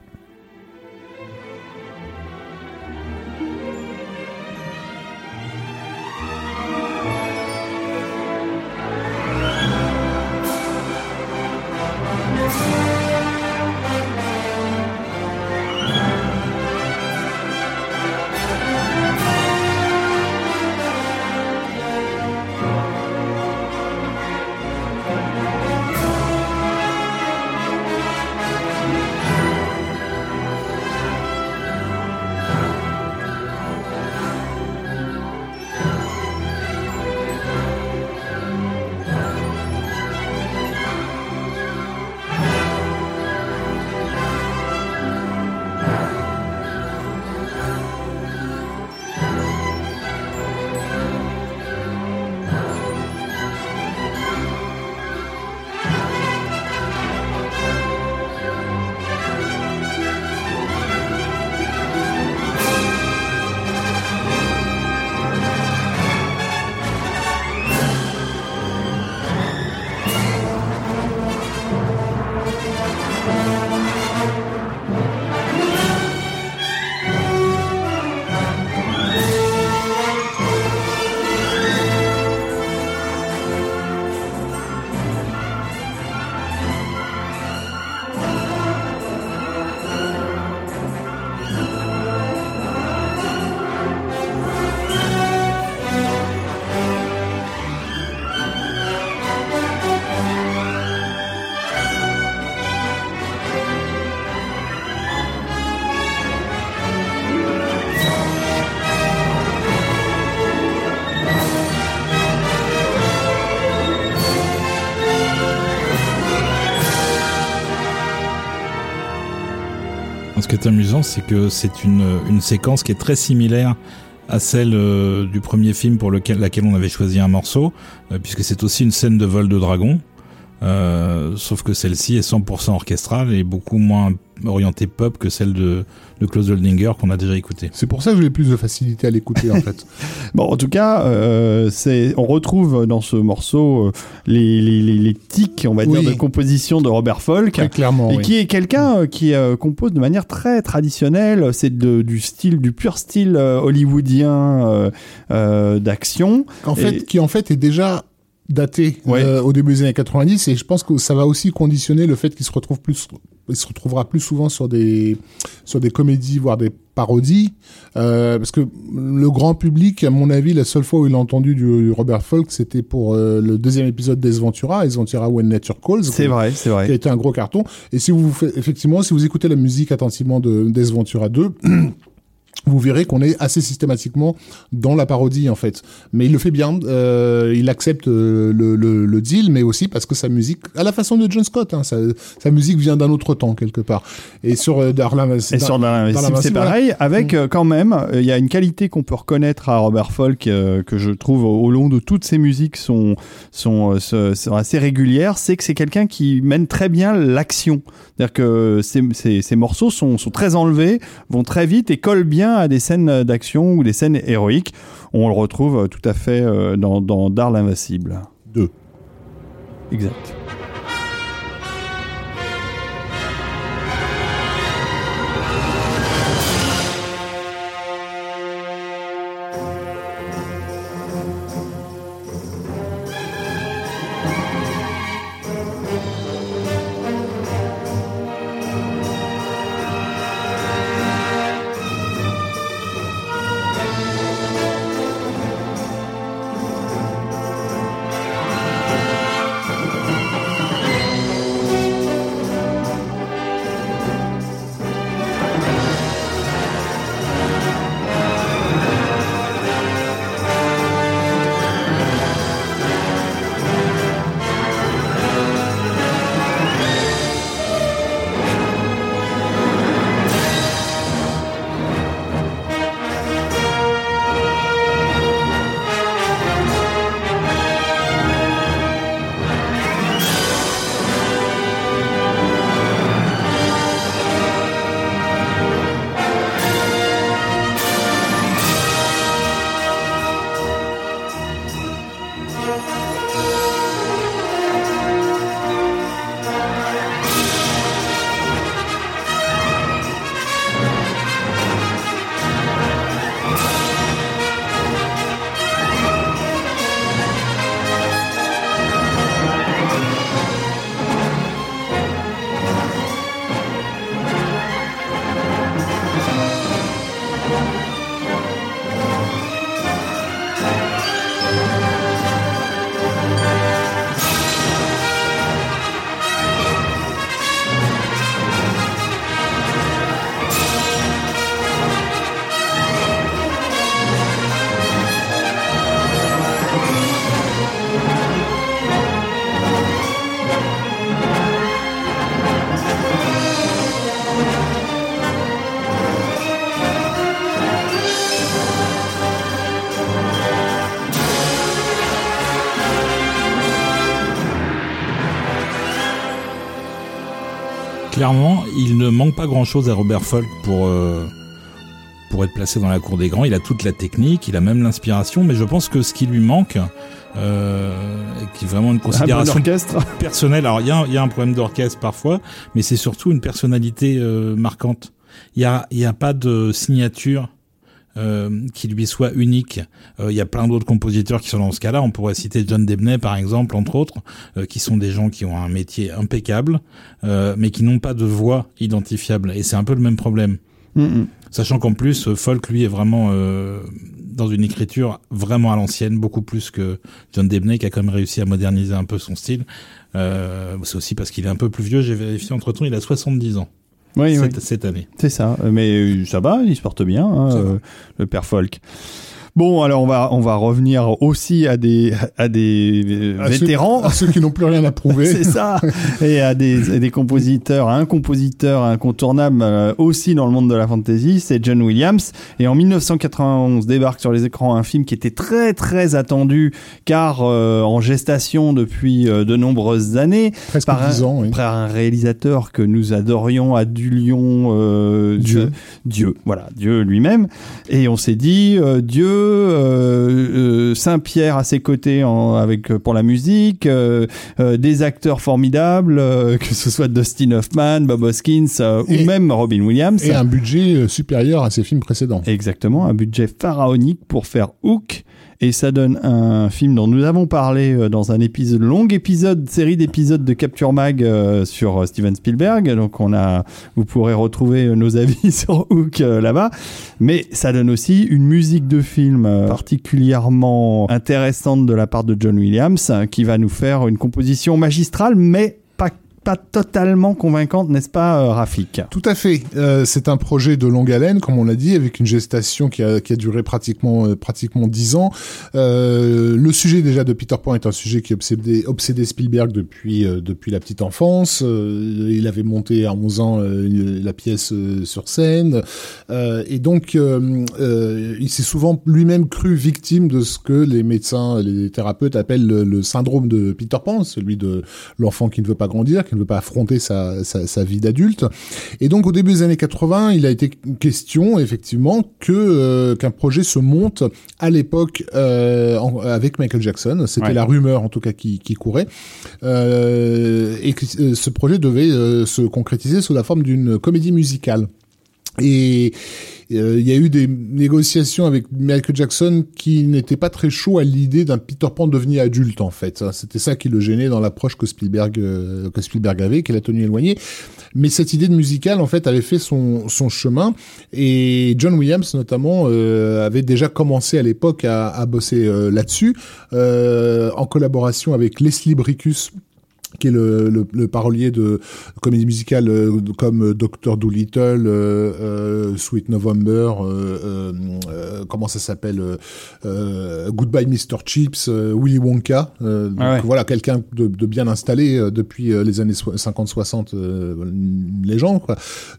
Ce qui est amusant, c'est que c'est une, une séquence qui est très similaire à celle euh, du premier film pour lequel laquelle on avait choisi un morceau, euh, puisque c'est aussi une scène de vol de dragon, euh, sauf que celle-ci est cent pour cent orchestrale et beaucoup moins orientée pop que celle de, de Klaus Doldinger qu'on a déjà écoutée. C'est pour ça que j'ai plus de facilité à l'écouter en fait. Bon, en tout cas, euh, c'est, on retrouve dans ce morceau euh, les, les, les, les tics, on va oui. dire, de composition de Robert Folk. Très clairement, et oui. qui est quelqu'un euh, qui euh, compose de manière très traditionnelle. C'est de, du style, du pur style euh, hollywoodien euh, euh, d'action. En fait, et... qui en fait est déjà... daté ouais. euh, au début des années quatre-vingt-dix, et je pense que ça va aussi conditionner le fait qu'il se retrouve plus, il se retrouvera plus souvent sur des sur des comédies voire des parodies, euh, parce que le grand public, à mon avis, la seule fois où il a entendu du, du Robert Folk, c'était pour euh, le deuxième épisode d'Ace Ventura, Ace Ventura When Nature Calls. C'est vrai, c'est vrai. Qui a été un gros carton. Et si vous faites, effectivement, si vous écoutez la musique attentivement de d'Ace Ventura deux. Vous verrez qu'on est assez systématiquement dans la parodie en fait, mais il le fait bien. Euh, il accepte euh, le, le, le deal, mais aussi parce que sa musique, à la façon de John Scott, hein, sa, sa musique vient d'un autre temps quelque part. Et sur euh, Darla, et Dar- sur Darla, Darla, Darla c'est voilà. pareil. Avec euh, quand même, il euh, y a une qualité qu'on peut reconnaître à Robert Folk euh, que je trouve au long de toutes ses musiques sont sont, euh, sont sont assez régulières, c'est que c'est quelqu'un qui mène très bien l'action. C'est-à-dire que ces ces, ces morceaux sont sont très enlevés, vont très vite et collent bien à des scènes d'action ou des scènes héroïques. On le retrouve tout à fait dans, dans Dar l'Invincible. deux. Exact. Clairement, il ne manque pas grand-chose à Robert Folk pour, euh, pour être placé dans la cour des grands. Il a toute la technique, il a même l'inspiration, mais je pense que ce qui lui manque, euh, qui est vraiment une considération personnelle. Alors, il y a, y a un problème d'orchestre parfois, mais c'est surtout une personnalité euh, marquante. Il n'y a, y a pas de signature Euh, qui lui soit unique. Il euh, y a plein d'autres compositeurs qui sont dans ce cas-là. On pourrait citer John Debney, par exemple, entre autres, euh, qui sont des gens qui ont un métier impeccable, euh, mais qui n'ont pas de voix identifiable. Et c'est un peu le même problème. Mm-hmm. Sachant qu'en plus, euh, Folk, lui, est vraiment euh, dans une écriture vraiment à l'ancienne, beaucoup plus que John Debney, qui a quand même réussi à moderniser un peu son style. Euh, c'est aussi parce qu'il est un peu plus vieux. J'ai vérifié entre-temps, il a soixante-dix ans. Oui, cette, oui. cette année. C'est ça, mais ça va, il se porte bien, hein, euh, le père Folk. Bon, alors on va on va revenir aussi à des à des à vétérans, ceux, à ceux qui n'ont plus rien à prouver. C'est ça. Et à des à des compositeurs, à un compositeur incontournable euh, aussi dans le monde de la fantasy, c'est John Williams. Et en dix-neuf cent quatre-vingt-onze débarque sur les écrans un film qui était très très attendu, car euh, en gestation depuis euh, de nombreuses années, presque dix ans, oui. Par un réalisateur que nous adorions, adulions, euh, Dieu, Dieu, voilà, Dieu lui-même. Et on s'est dit euh, Dieu. Euh, euh, Saint-Pierre à ses côtés en, avec, pour la musique, euh, euh, des acteurs formidables, euh, que ce soit Dustin Hoffman, Bob Hoskins euh, et, ou même Robin Williams. Et un budget supérieur à ses films précédents. Exactement, un budget pharaonique pour faire Hook. Et ça donne un film dont nous avons parlé dans un épisode, long épisode, série d'épisodes de Capture Mag euh, sur Steven Spielberg. Donc on a, vous pourrez retrouver nos avis sur Hook euh, là-bas. Mais ça donne aussi une musique de film euh, particulièrement intéressante de la part de John Williams, hein, qui va nous faire une composition magistrale, mais pas pas totalement convaincante, n'est-ce pas, euh, Rafik ? Tout à fait. Euh, c'est un projet de longue haleine, comme on l'a dit, avec une gestation qui a, qui a duré pratiquement euh, pratiquement dix ans. Euh, le sujet déjà de Peter Pan est un sujet qui obsédait, obsédait Spielberg depuis euh, depuis la petite enfance. Euh, il avait monté à onze ans euh, la pièce euh, sur scène, euh, et donc euh, euh, il s'est souvent lui-même cru victime de ce que les médecins, les thérapeutes appellent le, le syndrome de Peter Pan, celui de l'enfant qui ne veut pas grandir, qui ne veut pas affronter sa, sa, sa vie d'adulte. Et donc, au début des années quatre-vingts, il a été question, effectivement, que, euh, qu'un projet se monte à l'époque euh, en, avec Michael Jackson. C'était ouais. la rumeur, en tout cas, qui, qui courait. Euh, et que euh, ce projet devait euh, se concrétiser sous la forme d'une comédie musicale. Et... il euh, y a eu des négociations avec Michael Jackson qui n'était pas très chaud à l'idée d'un Peter Pan devenu adulte, en fait. C'était ça qui le gênait dans l'approche que Spielberg euh, que Spielberg avait, qu'il a tenu éloigné. Mais cette idée de musicale, en fait, avait fait son son chemin. Et John Williams, notamment, euh, avait déjà commencé à l'époque à, à bosser euh, là-dessus, euh, en collaboration avec Leslie Bricus, qui est le, le, le parolier de comédie musicale euh, comme Docteur Dolittle, euh, euh, Sweet November, euh, euh, comment ça s'appelle, euh, Goodbye mister Chips, euh, Willy Wonka. Euh, ah ouais. Voilà, quelqu'un de, de bien installé euh, depuis euh, les années cinquante soixante, euh, les gens, quoi.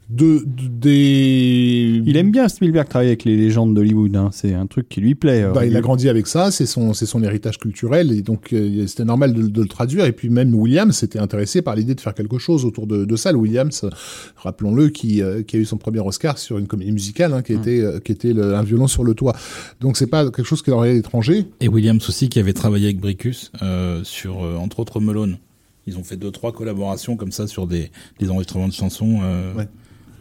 De, de, des... Il aime bien Spielberg travailler avec les légendes d'Hollywood, hein. C'est un truc qui lui plaît. Euh, bah, il a grandi avec ça, c'est son, c'est son héritage culturel, et donc euh, c'était normal de, de le traduire, et puis même Williams s'était intéressé par l'idée de faire quelque chose autour de, de ça. Le Williams, rappelons-le, qui, euh, qui a eu son premier Oscar sur une comédie musicale, hein, qui mmh. était, euh, qui était le, Un violon sur le toit. Donc c'est pas quelque chose qui leur est étranger. Et Williams aussi, qui avait travaillé avec Bricus euh, sur, euh, entre autres, Melon. Ils ont fait deux, trois collaborations comme ça sur des, des enregistrements de chansons. Euh, ouais.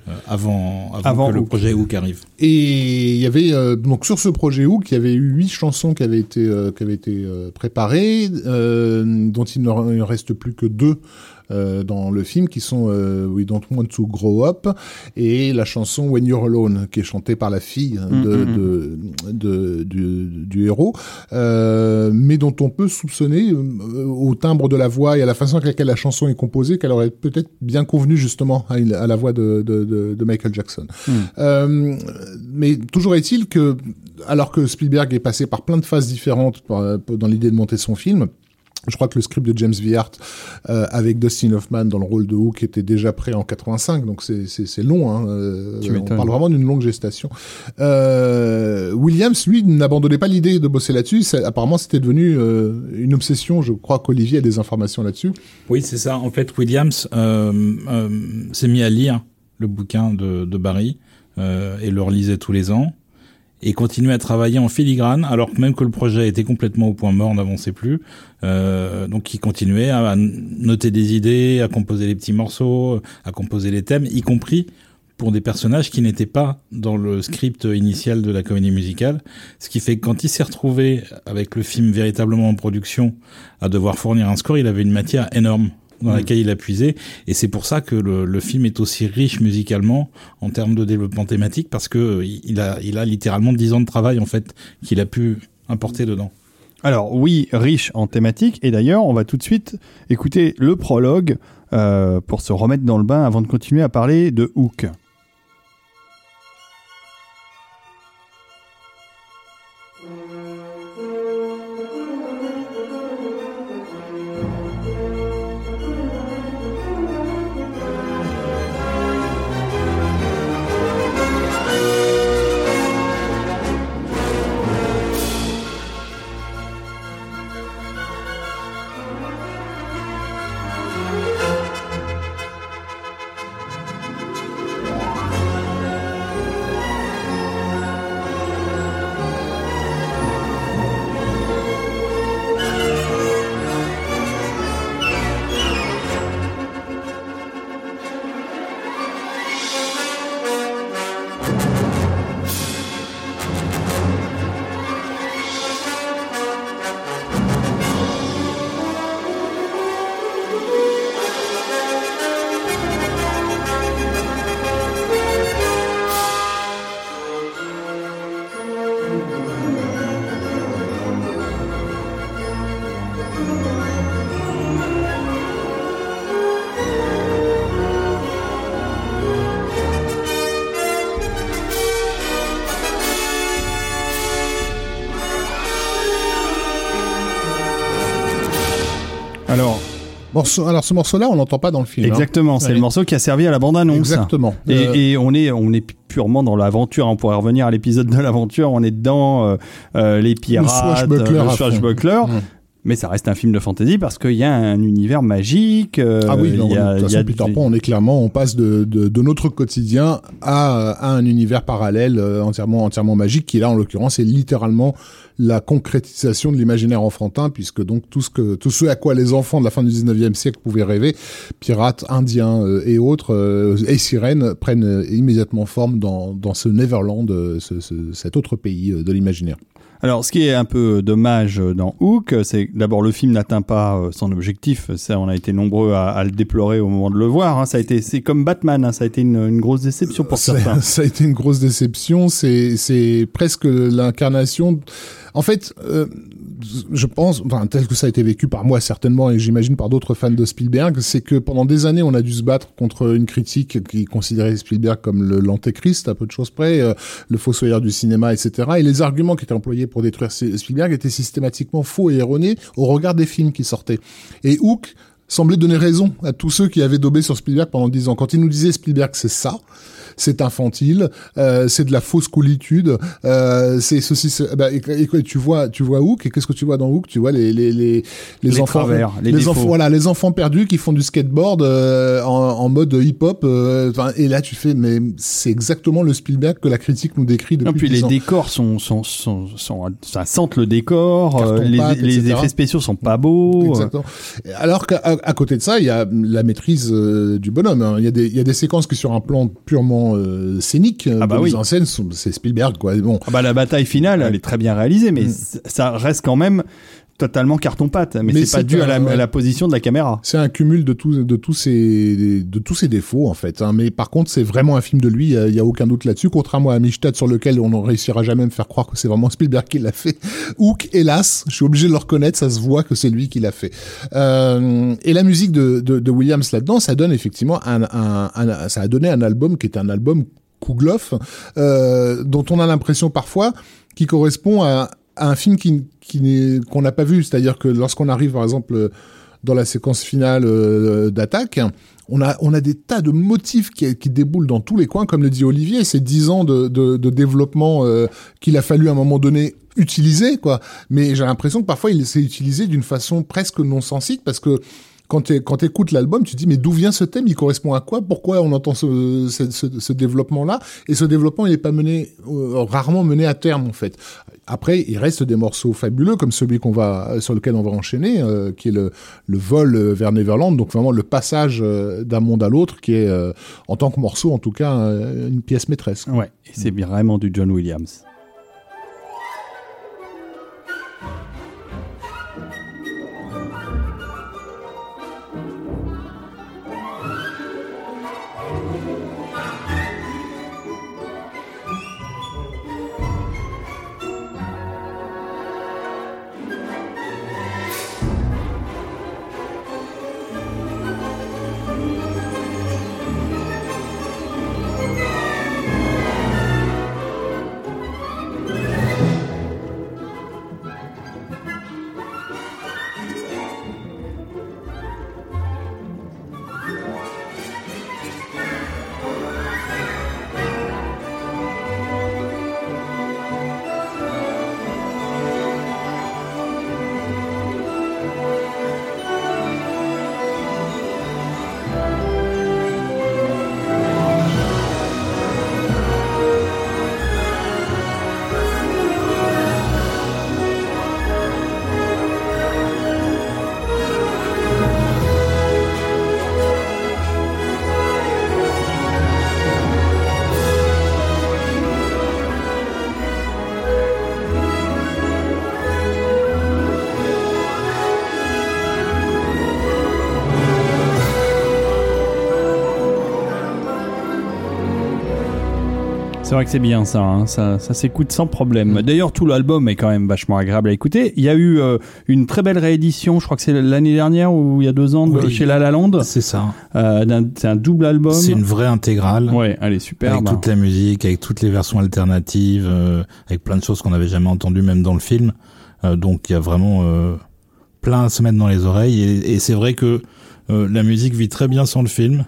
Euh, avant, avant, avant que le projet Hook arrive. Et il y avait euh, donc sur ce projet Hook, il y avait eu huit chansons qui avaient été euh, qui avaient été euh, préparées, euh, dont il ne reste plus que deux euh, dans le film, qui sont euh, We Don't Want to Grow Up et la chanson When You're Alone, qui est chantée par la fille de, mm-hmm. de, de, de du, du héros, euh, mais dont on peut soupçonner euh, au timbre de la voix et à la façon avec laquelle la chanson est composée qu'elle aurait peut-être bien convenu justement à, une, à la voix de, de, de, de Michael Jackson. Mm. Euh, mais toujours est-il que, alors que Spielberg est passé par plein de phases différentes dans l'idée de monter son film, je crois que le script de James Viart euh, avec Dustin Hoffman dans le rôle de Hook était déjà prêt en quatre-vingt-cinq, donc c'est c'est, c'est long. Hein, euh, on parle vraiment d'une longue gestation. Euh, Williams, lui, n'abandonnait pas l'idée de bosser là-dessus. Ça, apparemment, c'était devenu euh, une obsession. Je crois qu'Olivier a des informations là-dessus. Oui, c'est ça. En fait, Williams euh, euh, s'est mis à lire le bouquin de, de Barry euh, et le relisait tous les ans. Et continuer à travailler en filigrane, alors même que le projet était complètement au point mort, n'avançait plus. Euh, donc, il continuait à noter des idées, à composer les petits morceaux, à composer les thèmes, y compris pour des personnages qui n'étaient pas dans le script initial de la comédie musicale. Ce qui fait que quand il s'est retrouvé avec le film véritablement en production à devoir fournir un score, il avait une matière énorme dans laquelle il a puisé, et c'est pour ça que le, le film est aussi riche musicalement en termes de développement thématique, parce que il a, il a littéralement dix ans de travail en fait qu'il a pu importer dedans. Alors oui, riche en thématiques, et d'ailleurs on va tout de suite écouter le prologue euh, pour se remettre dans le bain avant de continuer à parler de Hook. Morceau, alors ce morceau-là, on l'entend pas dans le film. Exactement, hein. C'est ouais. le morceau qui a servi à la bande-annonce. Exactement. Et, euh... et on est, on est purement dans l'aventure. On pourrait revenir à l'épisode de l'aventure. On est dedans, euh, euh, les pirates, le Swashbuckler. Mais ça reste un film de fantasy parce qu'il y a un univers magique. Euh, ah oui, non, y a, de toute façon, Peter Pan, on est clairement, on passe de, de, de notre quotidien à, à un univers parallèle entièrement, entièrement magique qui, là, en l'occurrence, est littéralement la concrétisation de l'imaginaire enfantin, puisque donc tout ce que, tout ce à quoi les enfants de la fin du dix-neuvième siècle pouvaient rêver, pirates, indiens euh, et autres, euh, et sirènes, prennent immédiatement forme dans, dans ce Neverland, euh, ce, ce, cet autre pays euh, de l'imaginaire. Alors, ce qui est un peu dommage dans Hook, c'est que d'abord le film n'atteint pas son objectif. Ça, on a été nombreux à, à le déplorer au moment de le voir. Hein. Ça a été, c'est comme Batman, hein. Ça a été une, une grosse déception pour ça, certains. Ça a été une grosse déception. C'est, c'est presque l'incarnation. En fait, euh, je pense, enfin, tel que ça a été vécu par moi certainement, et j'imagine par d'autres fans de Spielberg, c'est que pendant des années, on a dû se battre contre une critique qui considérait Spielberg comme le, l'antéchrist, à peu de choses près, euh, le fossoyeur du cinéma, et cetera. Et les arguments qui étaient employés pour détruire Spielberg était systématiquement faux et erroné au regard des films qui sortaient. Et Hook semblait donner raison à tous ceux qui avaient daubé sur Spielberg pendant dix ans. Quand il nous disait Spielberg, c'est ça, c'est infantile, euh, c'est de la fausse coolitude, euh, c'est ceci. C'est, bah, et, et tu vois, tu vois Hook, et qu'est-ce que tu vois dans Hook? Tu vois les les les les, les enfants, travers, les, les enfants, voilà, les enfants perdus qui font du skateboard euh, en, en mode hip-hop. Euh, et là, tu fais, mais c'est exactement le Spielberg que la critique nous décrit depuis. Non, puis les ans. Décors sont sont, sont sont sont ça sente le décor. Euh, les pâte, les et cetera. Effets spéciaux sont pas beaux. Exactement. Alors qu'à à côté de ça, il y a la maîtrise euh, du bonhomme. Hein. Il y a des il y a des séquences qui sur un plan purement euh, scénique, ah bah oui. en scène, c'est Spielberg quoi. Bon, ah bah la bataille finale, elle est très bien réalisée, mais mm. ça reste quand même totalement carton-pâte. Mais, mais c'est, c'est pas dû à la, ouais. à la position de la caméra. C'est un cumul de tous de tous ces de tous ces défauts en fait. Hein. Mais par contre, c'est vraiment un film de lui. Il y, y a aucun doute là-dessus. Contrairement à Amistad, sur lequel on ne réussira jamais à me faire croire que c'est vraiment Spielberg qui l'a fait. Hook, hélas, je suis obligé de le reconnaître. Ça se voit que c'est lui qui l'a fait. Euh, et la musique de, de de Williams là-dedans, ça donne effectivement un, un, un ça a donné un album qui est un album Kougloff, euh, dont on a l'impression parfois qui correspond à à un film qui, qui n'est, qu'on n'a pas vu. C'est-à-dire que lorsqu'on arrive, par exemple, dans la séquence finale euh, d'attaque, on a, on a des tas de motifs qui, qui déboulent dans tous les coins, comme le dit Olivier. C'est dix ans de, de, de développement euh, qu'il a fallu à un moment donné utiliser, quoi. Mais j'ai l'impression que parfois, il s'est utilisé d'une façon presque non-sensique, parce que quand tu quand écoutes l'album, tu te dis mais d'où vient ce thème? Il correspond à quoi? Pourquoi on entend ce, ce, ce, ce développement-là? Et ce développement, il n'est pas mené, euh, rarement mené à terme en fait. Après, il reste des morceaux fabuleux comme celui qu'on va sur lequel on va enchaîner, euh, qui est le, le vol vers Neverland. Donc vraiment le passage euh, d'un monde à l'autre, qui est euh, en tant que morceau en tout cas euh, une pièce maîtresse. Quoi. Ouais, et c'est vraiment du John Williams. C'est vrai que c'est bien ça, hein. ça, ça s'écoute sans problème. D'ailleurs, tout l'album est quand même vachement agréable à écouter. Il y a eu euh, une très belle réédition, je crois que c'est l'année dernière ou il y a deux ans, de, oui, chez La La Land. C'est ça. Euh, d'un, c'est un double album. C'est une vraie intégrale. Ouais, elle est superbe. Avec bah. toute la musique, avec toutes les versions alternatives, euh, avec plein de choses qu'on n'avait jamais entendues, même dans le film. Euh, donc il y a vraiment euh, plein à se mettre dans les oreilles. Et, et c'est vrai que euh, la musique vit très bien sans le film.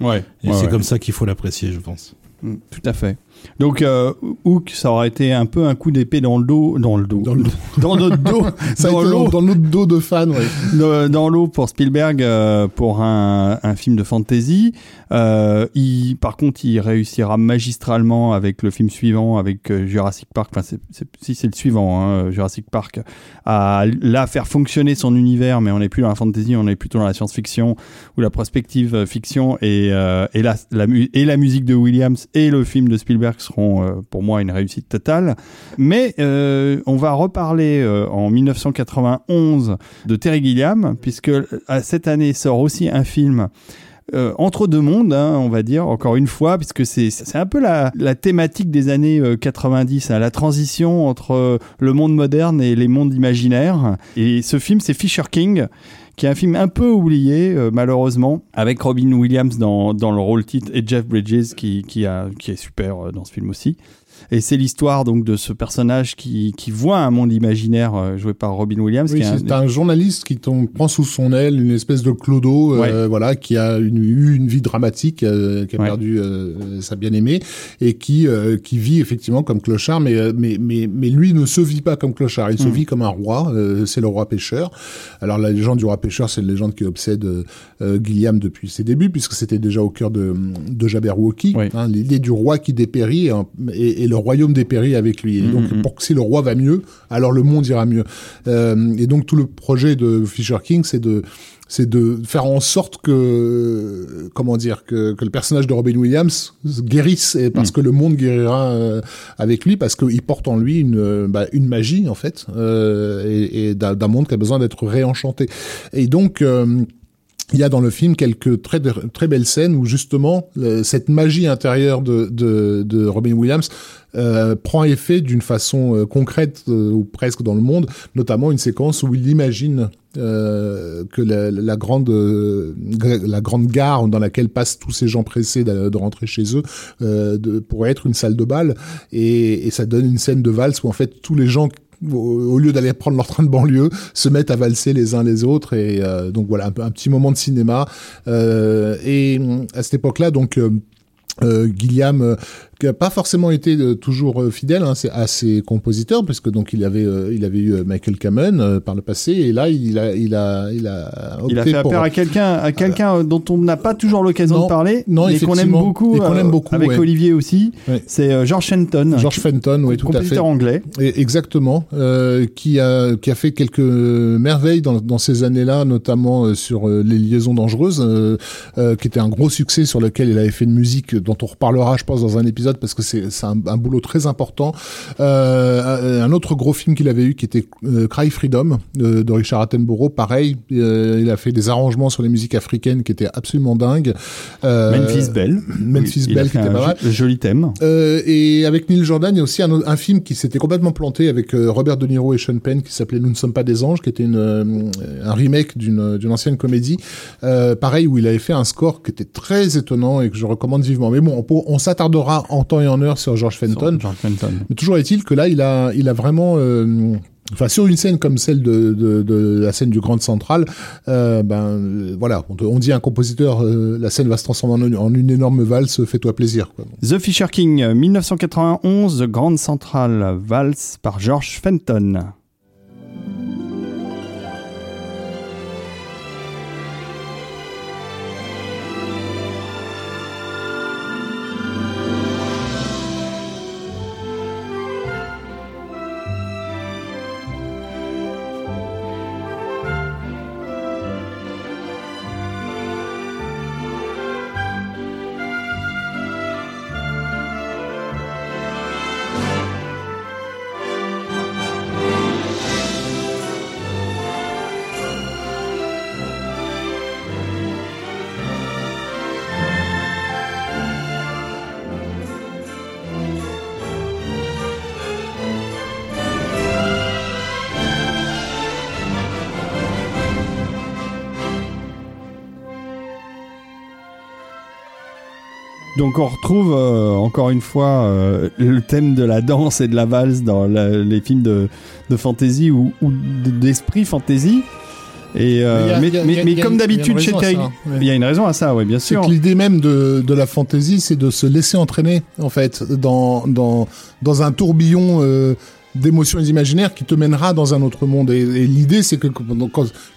Ouais. Et ouais, c'est ouais. comme ça qu'il faut l'apprécier, je pense. Mmh, tout à fait. Donc euh, Hook, ça aurait été un peu un coup d'épée dans le dos, dans le dos, dans, le dos. dans notre dos, ça dans, l'eau. dans notre dos de fan, ouais. dans, dans l'eau pour Spielberg euh, pour un, un film de fantasy. Euh, il, par contre, il réussira magistralement avec le film suivant, avec euh, Jurassic Park. Enfin, c'est, c'est, si c'est le suivant, hein, Jurassic Park, à là faire fonctionner son univers, mais on n'est plus dans la fantasy, on est plutôt dans la science-fiction ou la prospective euh, fiction. Et, euh, et la, la et la musique de Williams et le film de Spielberg seront euh, pour moi une réussite totale. Mais euh, on va reparler euh, en dix-neuf cent quatre-vingt-onze de Terry Gilliam, puisque à cette année sort aussi un film euh, entre deux mondes, hein, on va dire, encore une fois, puisque c'est, c'est un peu la, la thématique des années euh, quatre-vingt-dix, hein, la transition entre euh, le monde moderne et les mondes imaginaires. Et ce film, c'est Fisher King, qui est un film un peu oublié, euh, malheureusement, avec Robin Williams dans, dans le rôle titre et Jeff Bridges qui, qui, a, qui est super euh, dans ce film aussi. Et c'est l'histoire donc de ce personnage qui, qui voit un monde imaginaire euh, joué par Robin Williams. Oui, qui c'est un, un journaliste qui tombe, prend sous son aile une espèce de clodo, euh, ouais. voilà, qui a eu une, une vie dramatique, euh, qui a ouais. perdu euh, sa bien-aimée et qui, euh, qui vit effectivement comme clochard, mais, mais, mais, mais lui ne se vit pas comme clochard, il mmh. se vit comme un roi, euh, c'est le roi pêcheur. Alors la légende du roi pêcheur, c'est une légende qui obsède euh, Gilliam depuis ses débuts, puisque c'était déjà au cœur de, de Jabberwocky, oui. hein, l'idée du roi qui dépérit et, et, et le royaume dépérit avec lui. Et donc, mmh. pour que si le roi va mieux, alors le monde ira mieux. Euh, et donc, tout le projet de Fisher King, c'est de, c'est de faire en sorte que, comment dire, que, que le personnage de Robin Williams guérisse, et parce mmh. que le monde guérira euh, avec lui, parce qu'il porte en lui une, bah, une magie, en fait, euh, et, et d'un, d'un monde qui a besoin d'être réenchanté. Et donc, euh, il y a dans le film quelques très très belles scènes où justement le, cette magie intérieure de de, de Robin Williams euh, prend effet d'une façon euh, concrète euh, ou presque dans le monde, notamment une séquence où il imagine euh, que la, la grande euh, la grande gare dans laquelle passent tous ces gens pressés de, de rentrer chez eux euh, de, pourrait être une salle de bal, et, et ça donne une scène de valse où en fait tous les gens au lieu d'aller prendre leur train de banlieue, se mettent à valser les uns les autres. Et euh, donc voilà, un, un petit moment de cinéma. Euh, et à cette époque-là, donc euh, euh, Gilliam... Euh, qui n'a pas forcément été euh, toujours euh, fidèle hein, à ses compositeurs, parce que donc il avait euh, il avait eu Michael Kamen euh, par le passé, et là il a il a il a opté il a fait appel pour... à quelqu'un à quelqu'un euh, dont on n'a pas toujours l'occasion non, de parler non, mais qu'on aime beaucoup, et qu'on aime beaucoup euh, avec ouais. Olivier aussi ouais. c'est euh, George Fenton George Fenton oui tout à fait, compositeur anglais et, exactement euh, qui a qui a fait quelques merveilles dans dans ces années-là, notamment euh, sur euh, Les Liaisons Dangereuses euh, euh, qui était un gros succès, sur lequel il avait fait une musique dont on reparlera je pense dans un épisode, parce que c'est, c'est un, un boulot très important. Euh, un autre gros film qu'il avait eu qui était euh, Cry Freedom euh, de Richard Attenborough, pareil euh, il a fait des arrangements sur les musiques africaines qui étaient absolument dingues. euh, Memphis Belle Memphis il, Belle il qui était pas mal, joli thème. Euh, et avec Neil Jordan, il y a aussi un, un film qui s'était complètement planté avec euh, Robert De Niro et Sean Penn qui s'appelait Nous ne sommes pas des anges, qui était une, euh, un remake d'une, d'une ancienne comédie euh, pareil, où il avait fait un score qui était très étonnant et que je recommande vivement. Mais bon, on, on s'attardera en en temps et en heure sur George Fenton. George Fenton. Mais toujours est-il que là, il a, il a vraiment... Euh Enfin, sur une scène comme celle de, de, de la scène du Grand Central, euh, ben voilà, on, on dit à un compositeur, euh, la scène va se transformer en, en une énorme valse, fais-toi plaisir. Quoi. The Fisher King, dix-neuf cent quatre-vingt-onze, The Grand Central Valse par George Fenton. Donc on retrouve euh, encore une fois euh, le thème de la danse et de la valse dans la, les films de, de fantasy ou, ou d'esprit fantasy. Et euh, mais, a, mais, a, mais comme d'habitude chez Terry, il y a une raison à ça, ouais, bien sûr. C'est que l'idée même de de la fantaisie, c'est de se laisser entraîner en fait dans dans dans un tourbillon euh, d'émotions imaginaires qui te mènera dans un autre monde. Et, et l'idée, c'est que quand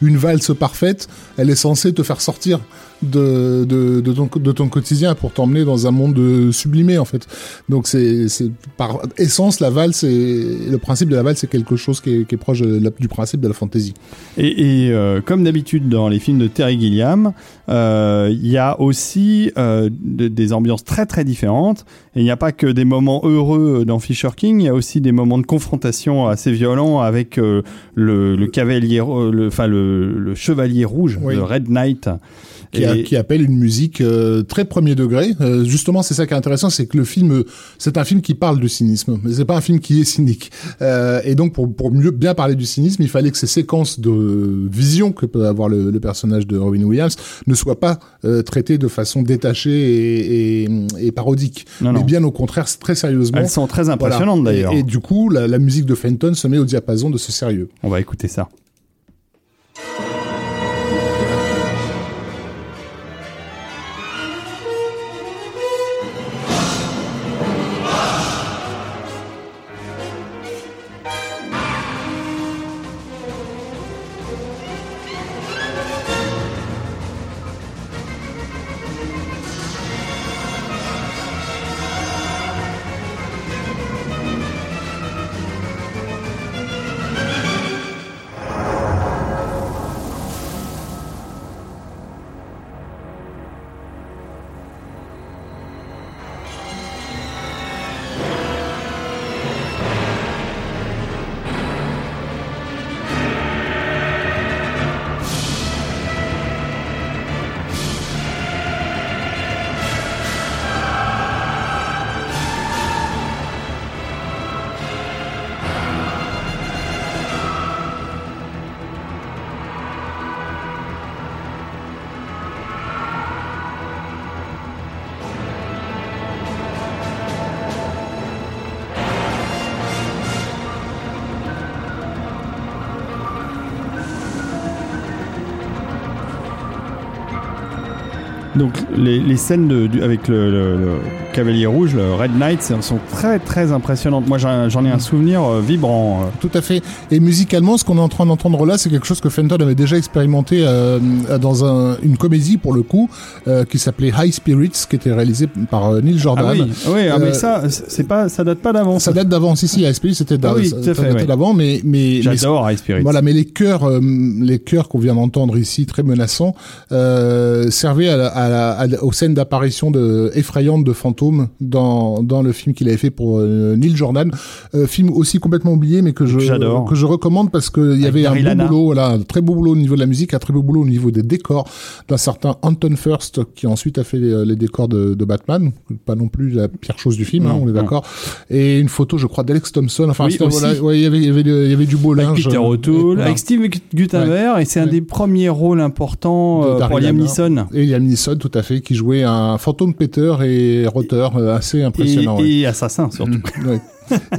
une valse parfaite, elle est censée te faire sortir de de de ton de ton quotidien pour t'emmener dans un monde sublimé en fait. Donc c'est c'est par essence la valse, et le principe de la valse, c'est quelque chose qui est, qui est proche de la, du principe de la fantaisie. Et, et euh, comme d'habitude dans les films de Terry Gilliam, il euh, y a aussi euh, de, des ambiances très très différentes. Et il n'y a pas que des moments heureux dans Fisher King, il y a aussi des moments de confrontation assez violents avec euh, le, le cavalier, le enfin le, le chevalier rouge, oui. Le Red Knight. Qui, a, qui appelle une musique euh, très premier degré. Euh, justement, c'est ça qui est intéressant, c'est que le film, euh, c'est un film qui parle du cynisme, mais c'est pas un film qui est cynique. Euh, et donc, pour, pour mieux bien parler du cynisme, il fallait que ces séquences de vision que peut avoir le, le personnage de Robin Williams ne soient pas euh, traitées de façon détachée et, et, et parodique, non, non. mais bien au contraire, très sérieusement. Elles sont très impressionnantes voilà. d'ailleurs. Et, et du coup, la, la musique de Fenton se met au diapason de ce sérieux. On va écouter ça. Donc les, les scènes de, du, avec le, le, le Cavalier Rouge, le Red Knight, sont très très impressionnantes. Moi j'en, j'en ai un souvenir euh, vibrant. Euh. Tout à fait. Et musicalement, ce qu'on est en train d'entendre là, c'est quelque chose que Fenton avait déjà expérimenté euh, dans un, une comédie pour le coup, euh, qui s'appelait High Spirits, qui était réalisée par euh, Neil Jordan. Ah oui, oui euh, mais ça, c'est pas, ça date pas d'avant. Ça, ça date d'avant, si si. High Spirits c'était d'avant, oui, ça, ça ouais. d'avant, mais mais j'adore mais, High Spirits. Voilà, mais les chœurs, euh, les chœurs qu'on vient d'entendre ici, très menaçants, euh, servaient à, à À la, à, aux scènes d'apparition de, effrayantes de fantômes dans, dans le film qu'il avait fait pour euh, Neil Jordan, euh, film aussi complètement oublié mais que je J'adore. que je recommande parce que il y avait Marilana. un beau boulot, voilà, un très beau boulot au niveau de la musique, un très beau boulot au niveau des décors d'un certain Anton First qui ensuite a fait les, les décors de, de Batman, pas non plus la pire chose du film, non, hein, on est d'accord. Non. Et une photo, je crois, d'Alex Thompson. Enfin, oui, voilà, ouais, il y avait il y avait il y avait du beau linge. Avec Peter O'Toole, avec Steve Guttenberg, ouais. et c'est ouais. un des premiers rôles importants euh, pour Liam Neeson. Et Liam Neeson. Tout à fait, qui jouait un fantôme péteur et roteur assez impressionnant. Et, et ouais. assassin, surtout. Mmh, ouais.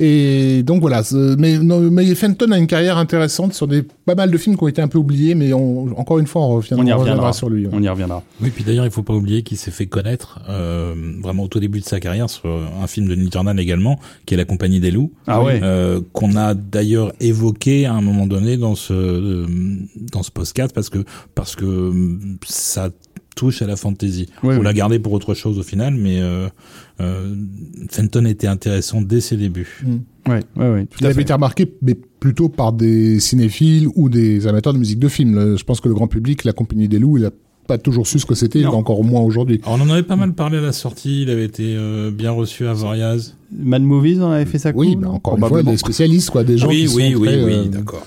Et donc voilà, mais, non, mais Fenton a une carrière intéressante sur des, pas mal de films qui ont été un peu oubliés, mais on, encore une fois, on reviendra, on y reviendra, on reviendra sur lui. Ouais. On y reviendra. Oui, puis d'ailleurs, il ne faut pas oublier qu'il s'est fait connaître euh, vraiment au tout début de sa carrière sur un film de Neil Jordan également, qui est La Compagnie des Loups, ah ouais. euh, qu'on a d'ailleurs évoqué à un moment donné dans ce euh, dans ce podcast parce que parce que ça touche à la fantaisie. Ouais, on oui. l'a gardé pour autre chose au final, mais euh, euh, Fenton était intéressant dès ses débuts. Mmh. Ouais, ouais, ouais, tout il à avait fait. été remarqué, mais plutôt par des cinéphiles ou des amateurs de musique de film. Je pense que le grand public, La Compagnie des Loups, il a pas toujours su ce que c'était, encore moins aujourd'hui. Alors, on en avait pas mal parlé à la sortie, il avait été euh, bien reçu à Variaz. Mad Movies, on avait fait ça. Oui, cool, bah, encore une fois, des spécialistes, quoi, des gens oui, qui oui, sont oui, très... Oui, oui, oui, euh, d'accord.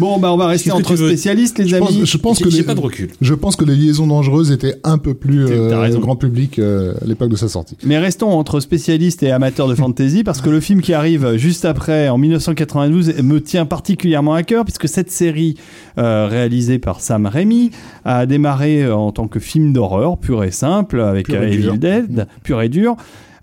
Bon, bah, on va rester entre spécialistes, veux... les je amis. Pense, je pense que j'ai les... pas de recul. Je pense que les liaisons dangereuses étaient un peu plus euh, grand public euh, à l'époque de sa sortie. Mais restons entre spécialistes et amateurs de fantasy parce que le film qui arrive juste après, en mille neuf cent quatre-vingt-douze, me tient particulièrement à cœur puisque cette série euh, réalisée par Sam Raimi a démarré en tant que film d'horreur pur et simple avec Evil Dead, pur et dur.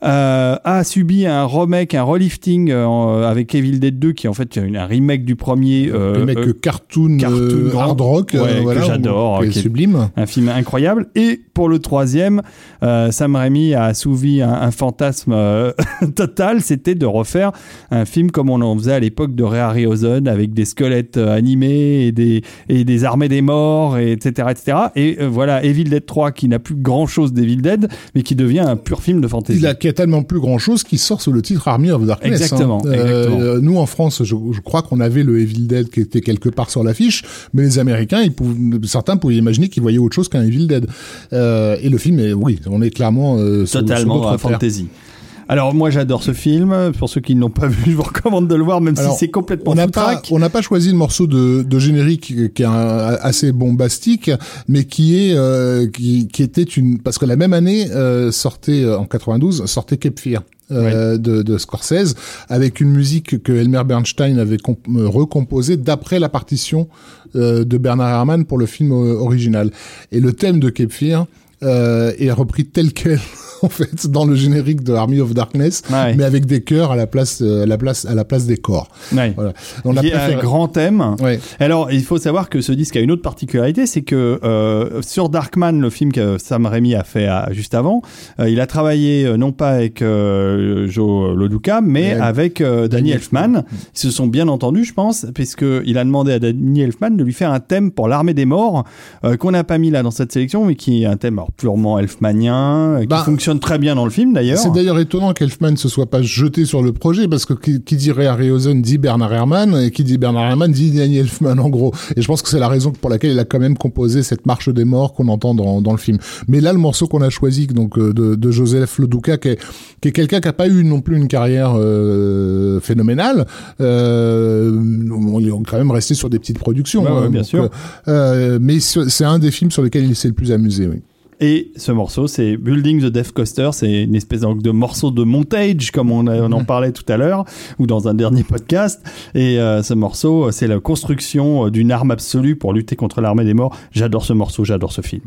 euh, a subi un remake, un relifting euh, avec Evil Dead deux, qui est en fait un remake du premier. Euh, remake euh, cartoon, cartoon hard rock, ouais, euh, voilà, que j'adore, qui est sublime, un film incroyable. Et pour le troisième, euh, Sam Raimi a assouvi un, un fantasme euh, total, c'était de refaire un film comme on en faisait à l'époque de Ray Harryhausen, avec des squelettes animés et des et des armées des morts, et etc, etc. Et euh, voilà, Evil Dead trois, qui n'a plus grand chose d'Evil Dead, mais qui devient un pur film de fantasy. Il a, qui a tellement plus grand chose, qui sort sous le titre Army of Darkness. Exactement. Hein. exactement. Euh, nous en France, je, je crois qu'on avait le Evil Dead qui était quelque part sur l'affiche, mais les Américains, ils pouvaient, certains pouvaient imaginer qu'ils voyaient autre chose qu'un Evil Dead. Euh, et le film, est, oui, on est clairement euh, totalement sur, sur fantasy. Alors moi j'adore ce film, pour ceux qui ne l'ont pas vu je vous recommande de le voir, même alors, si c'est complètement foutraque. On n'a pas choisi le morceau de, de générique qui est un, assez bombastique, mais qui est euh, qui, qui était une, parce que la même année euh, sortait en quatre-vingt-douze sortait Cape Fear. Euh, oui. de, de Scorsese, avec une musique que Elmer Bernstein avait comp- recomposée d'après la partition euh, de Bernard Herrmann pour le film euh, original. Et le thème de Cape Fear euh, est repris tel quel en fait dans le générique de Army of Darkness, ouais. mais avec des chœurs à la place à la place à la place des corps. Ouais. Voilà. On a préféré... un grand thème. Ouais. Alors, il faut savoir que ce disque a une autre particularité, c'est que euh, sur Darkman, le film que Sam Raimi a fait à, juste avant, euh, il a travaillé euh, non pas avec euh, Joe LaDuca, mais ouais. avec euh, Danny Elfman. Ils se sont bien entendus, je pense, puisque il a demandé à Danny Elfman de lui faire un thème pour l'armée des morts euh, qu'on n'a pas mis là dans cette sélection, mais qui est un thème alors, purement elfmanien, qui bah... fonctionne très bien dans le film d'ailleurs. C'est d'ailleurs étonnant qu'Elfman se soit pas jeté sur le projet, parce que qui, qui dit Ray Harryhausen dit Bernard Herrmann, et qui dit Bernard Herrmann dit Daniel Elfman en gros. Et je pense que c'est la raison pour laquelle il a quand même composé cette marche des morts qu'on entend dans, dans le film. Mais là le morceau qu'on a choisi donc de, de Joseph LaDuca, qui est, qui est quelqu'un qui a pas eu non plus une carrière euh, phénoménale, euh, on est quand même resté sur des petites productions. Bah, hein, ouais, bien donc, sûr. Euh, mais c'est un des films sur lesquels il s'est le plus amusé. Oui. Et ce morceau, c'est Building the Death Coaster, c'est une espèce de morceau de montage, comme on, a, on en parlait tout à l'heure, ou dans un dernier podcast. Et euh, ce morceau, c'est la construction d'une arme absolue pour lutter contre l'armée des morts. J'adore ce morceau, j'adore ce film.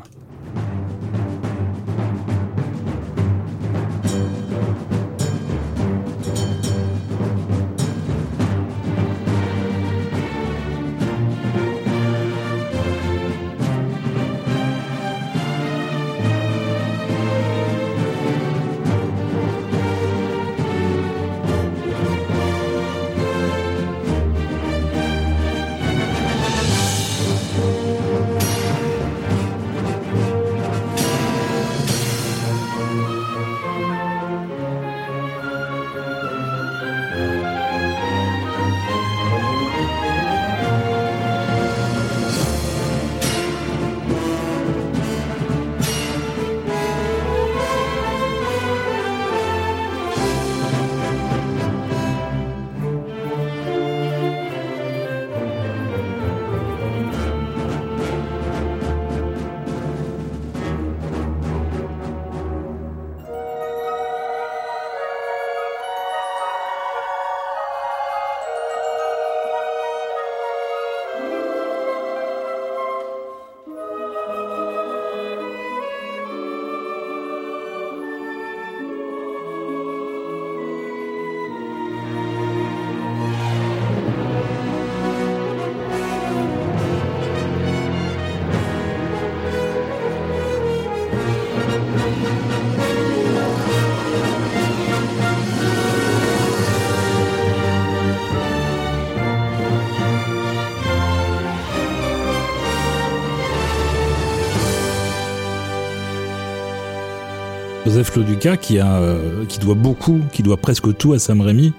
Joseph LaDuca qui a euh, qui doit beaucoup, qui doit presque tout à Sam Raimi,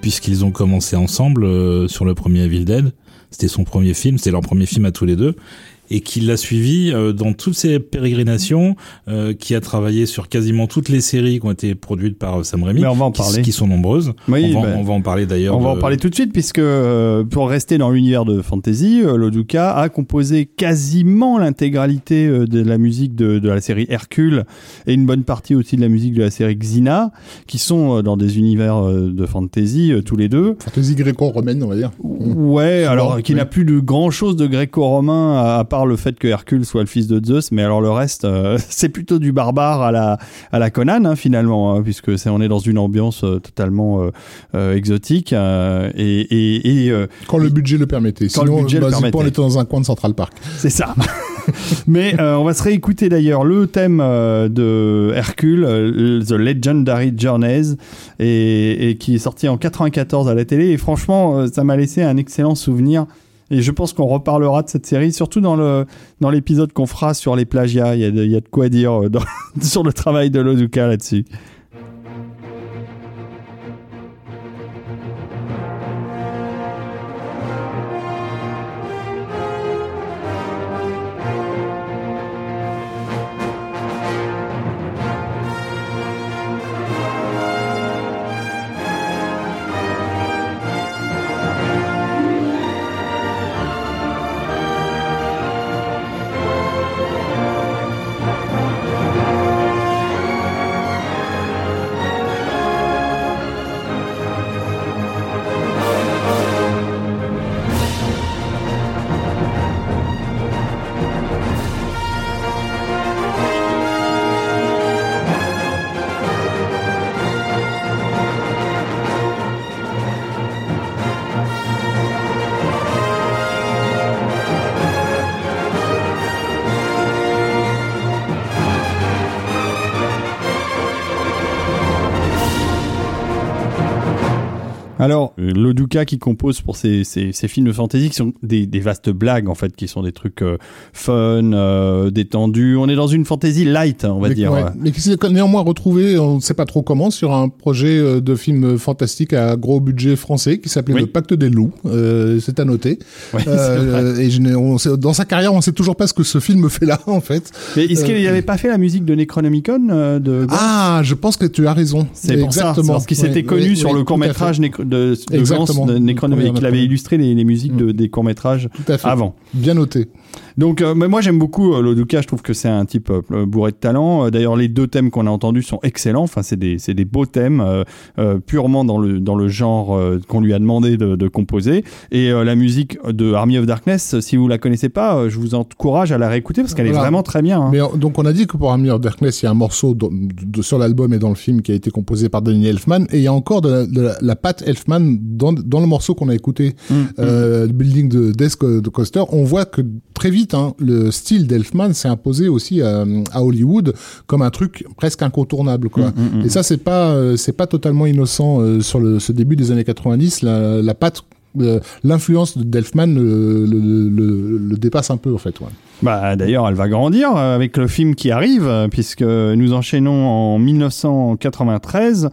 puisqu'ils ont commencé ensemble euh, sur le premier Evil Dead, c'était son premier film, c'était leur premier film à tous les deux, et qui l'a suivi euh, dans toutes ses pérégrinations, euh, qui a travaillé sur quasiment toutes les séries qui ont été produites par euh, Sam Raimi, on va en parler. Qui, qui sont nombreuses. Oui, on, va, ben, on va en parler d'ailleurs. On va en parler tout de suite, puisque euh, pour rester dans l'univers de fantasy, euh, LaDuca a composé quasiment l'intégralité euh, de la musique de, de la série Hercule, et une bonne partie aussi de la musique de la série Xena, qui sont euh, dans des univers euh, de fantasy euh, tous les deux. Fantasy gréco-romaine, on va dire. Ouais, alors qui n'a plus de grand chose de gréco-romain à, à part part le fait que Hercule soit le fils de Zeus, mais alors le reste, euh, c'est plutôt du barbare à la, à la Conan, hein, finalement, hein, puisque c'est, on est dans une ambiance euh, totalement euh, euh, exotique. Euh, et, et, et, euh, quand le budget le permettait. Quand Sinon, le budget bah, le permettait. On était dans un coin de Central Park. C'est ça. Mais euh, on va se réécouter d'ailleurs le thème euh, de Hercule, euh, The Legendary Journeys, et, et qui est sorti en quatre-vingt-quatorze à la télé. Et franchement, euh, ça m'a laissé un excellent souvenir. Et je pense qu'on reparlera de cette série, surtout dans le dans l'épisode qu'on fera sur les plagiats. Il y a de, il y a de quoi dire euh, dans, sur le travail de Loduca là-dessus. Alors, Loduca qui compose pour ces, ces, ces films de fantasy qui sont des, des vastes blagues, en fait, qui sont des trucs euh, fun, euh, détendus. On est dans une fantasy light, on va mais, dire. Ouais. Mais qui s'est néanmoins retrouvé, on ne sait pas trop comment, sur un projet de film fantastique à gros budget français qui s'appelait oui. Le Pacte des Loups. Euh, c'est à noter. Oui, euh, c'est vrai. Et je, on, dans sa carrière, on ne sait toujours pas ce que ce film fait là, en fait. Mais est-ce euh, qu'il n'avait pas fait la musique de Necronomicon euh, de... Ah, je pense que tu as raison. C'est pour ça, c'est parce qu'il s'était ouais, connu ouais, sur ouais, le court-métrage Necronomicon. De, de Exactement. Gans, de Necronomicon, qu'il avait illustré les, les musiques de, des courts-métrages avant. Bien noté. Donc, euh, mais moi j'aime beaucoup euh, Loduca, je trouve que c'est un type euh, bourré de talent. Euh, d'ailleurs, les deux thèmes qu'on a entendus sont excellents. Enfin, c'est des, c'est des beaux thèmes, euh, euh, purement dans le, dans le genre euh, qu'on lui a demandé de, de composer. Et euh, la musique de Army of Darkness, si vous la connaissez pas, euh, je vous encourage à la réécouter parce qu'elle voilà. est vraiment très bien. Hein. Mais, donc, on a dit que pour Army of Darkness, il y a un morceau de, de, sur l'album et dans le film qui a été composé par Daniel Elfman, et il y a encore de la, de la, la patte Elfman dans, dans le morceau qu'on a écouté, mm-hmm. euh, le Building de Death Coaster. On voit que très vite, hein, le style d'Elfman s'est imposé aussi à, à Hollywood comme un truc presque incontournable, quoi. Mmh, mmh, mmh. Et ça, c'est pas, euh, c'est pas totalement innocent euh, sur le, ce début des années quatre-vingt-dix. La, la patte, euh, l'influence d'Elfman le, le, le, le dépasse un peu, en fait. Ouais. Bah, d'ailleurs, elle va grandir avec le film qui arrive, puisque nous enchaînons en mille neuf cent quatre-vingt-treize.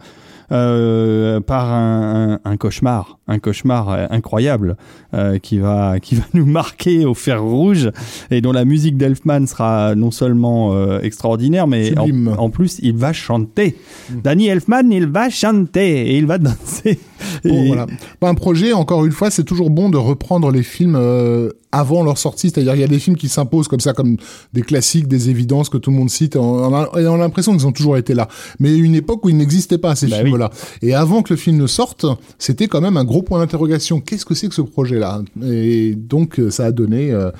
Euh, par un, un, un cauchemar, un cauchemar incroyable euh, qui va qui va nous marquer au fer rouge et dont la musique d'Elfman sera non seulement euh, extraordinaire, mais en, en plus il va chanter. Mmh. Danny Elfman, il va chanter et il va danser. Bon, et... voilà. Bah, un projet, encore une fois, c'est toujours bon de reprendre les films euh, avant leur sortie, c'est-à-dire il y a des films qui s'imposent comme ça, comme des classiques, des évidences que tout le monde cite, on a, on a l'impression qu'ils ont toujours été là, mais une époque où ils n'existaient pas, ces bah films-là. Oui. Et avant que le film ne sorte, c'était quand même un gros point d'interrogation. Qu'est-ce que c'est que ce projet-là ? Et donc, ça a donné euh,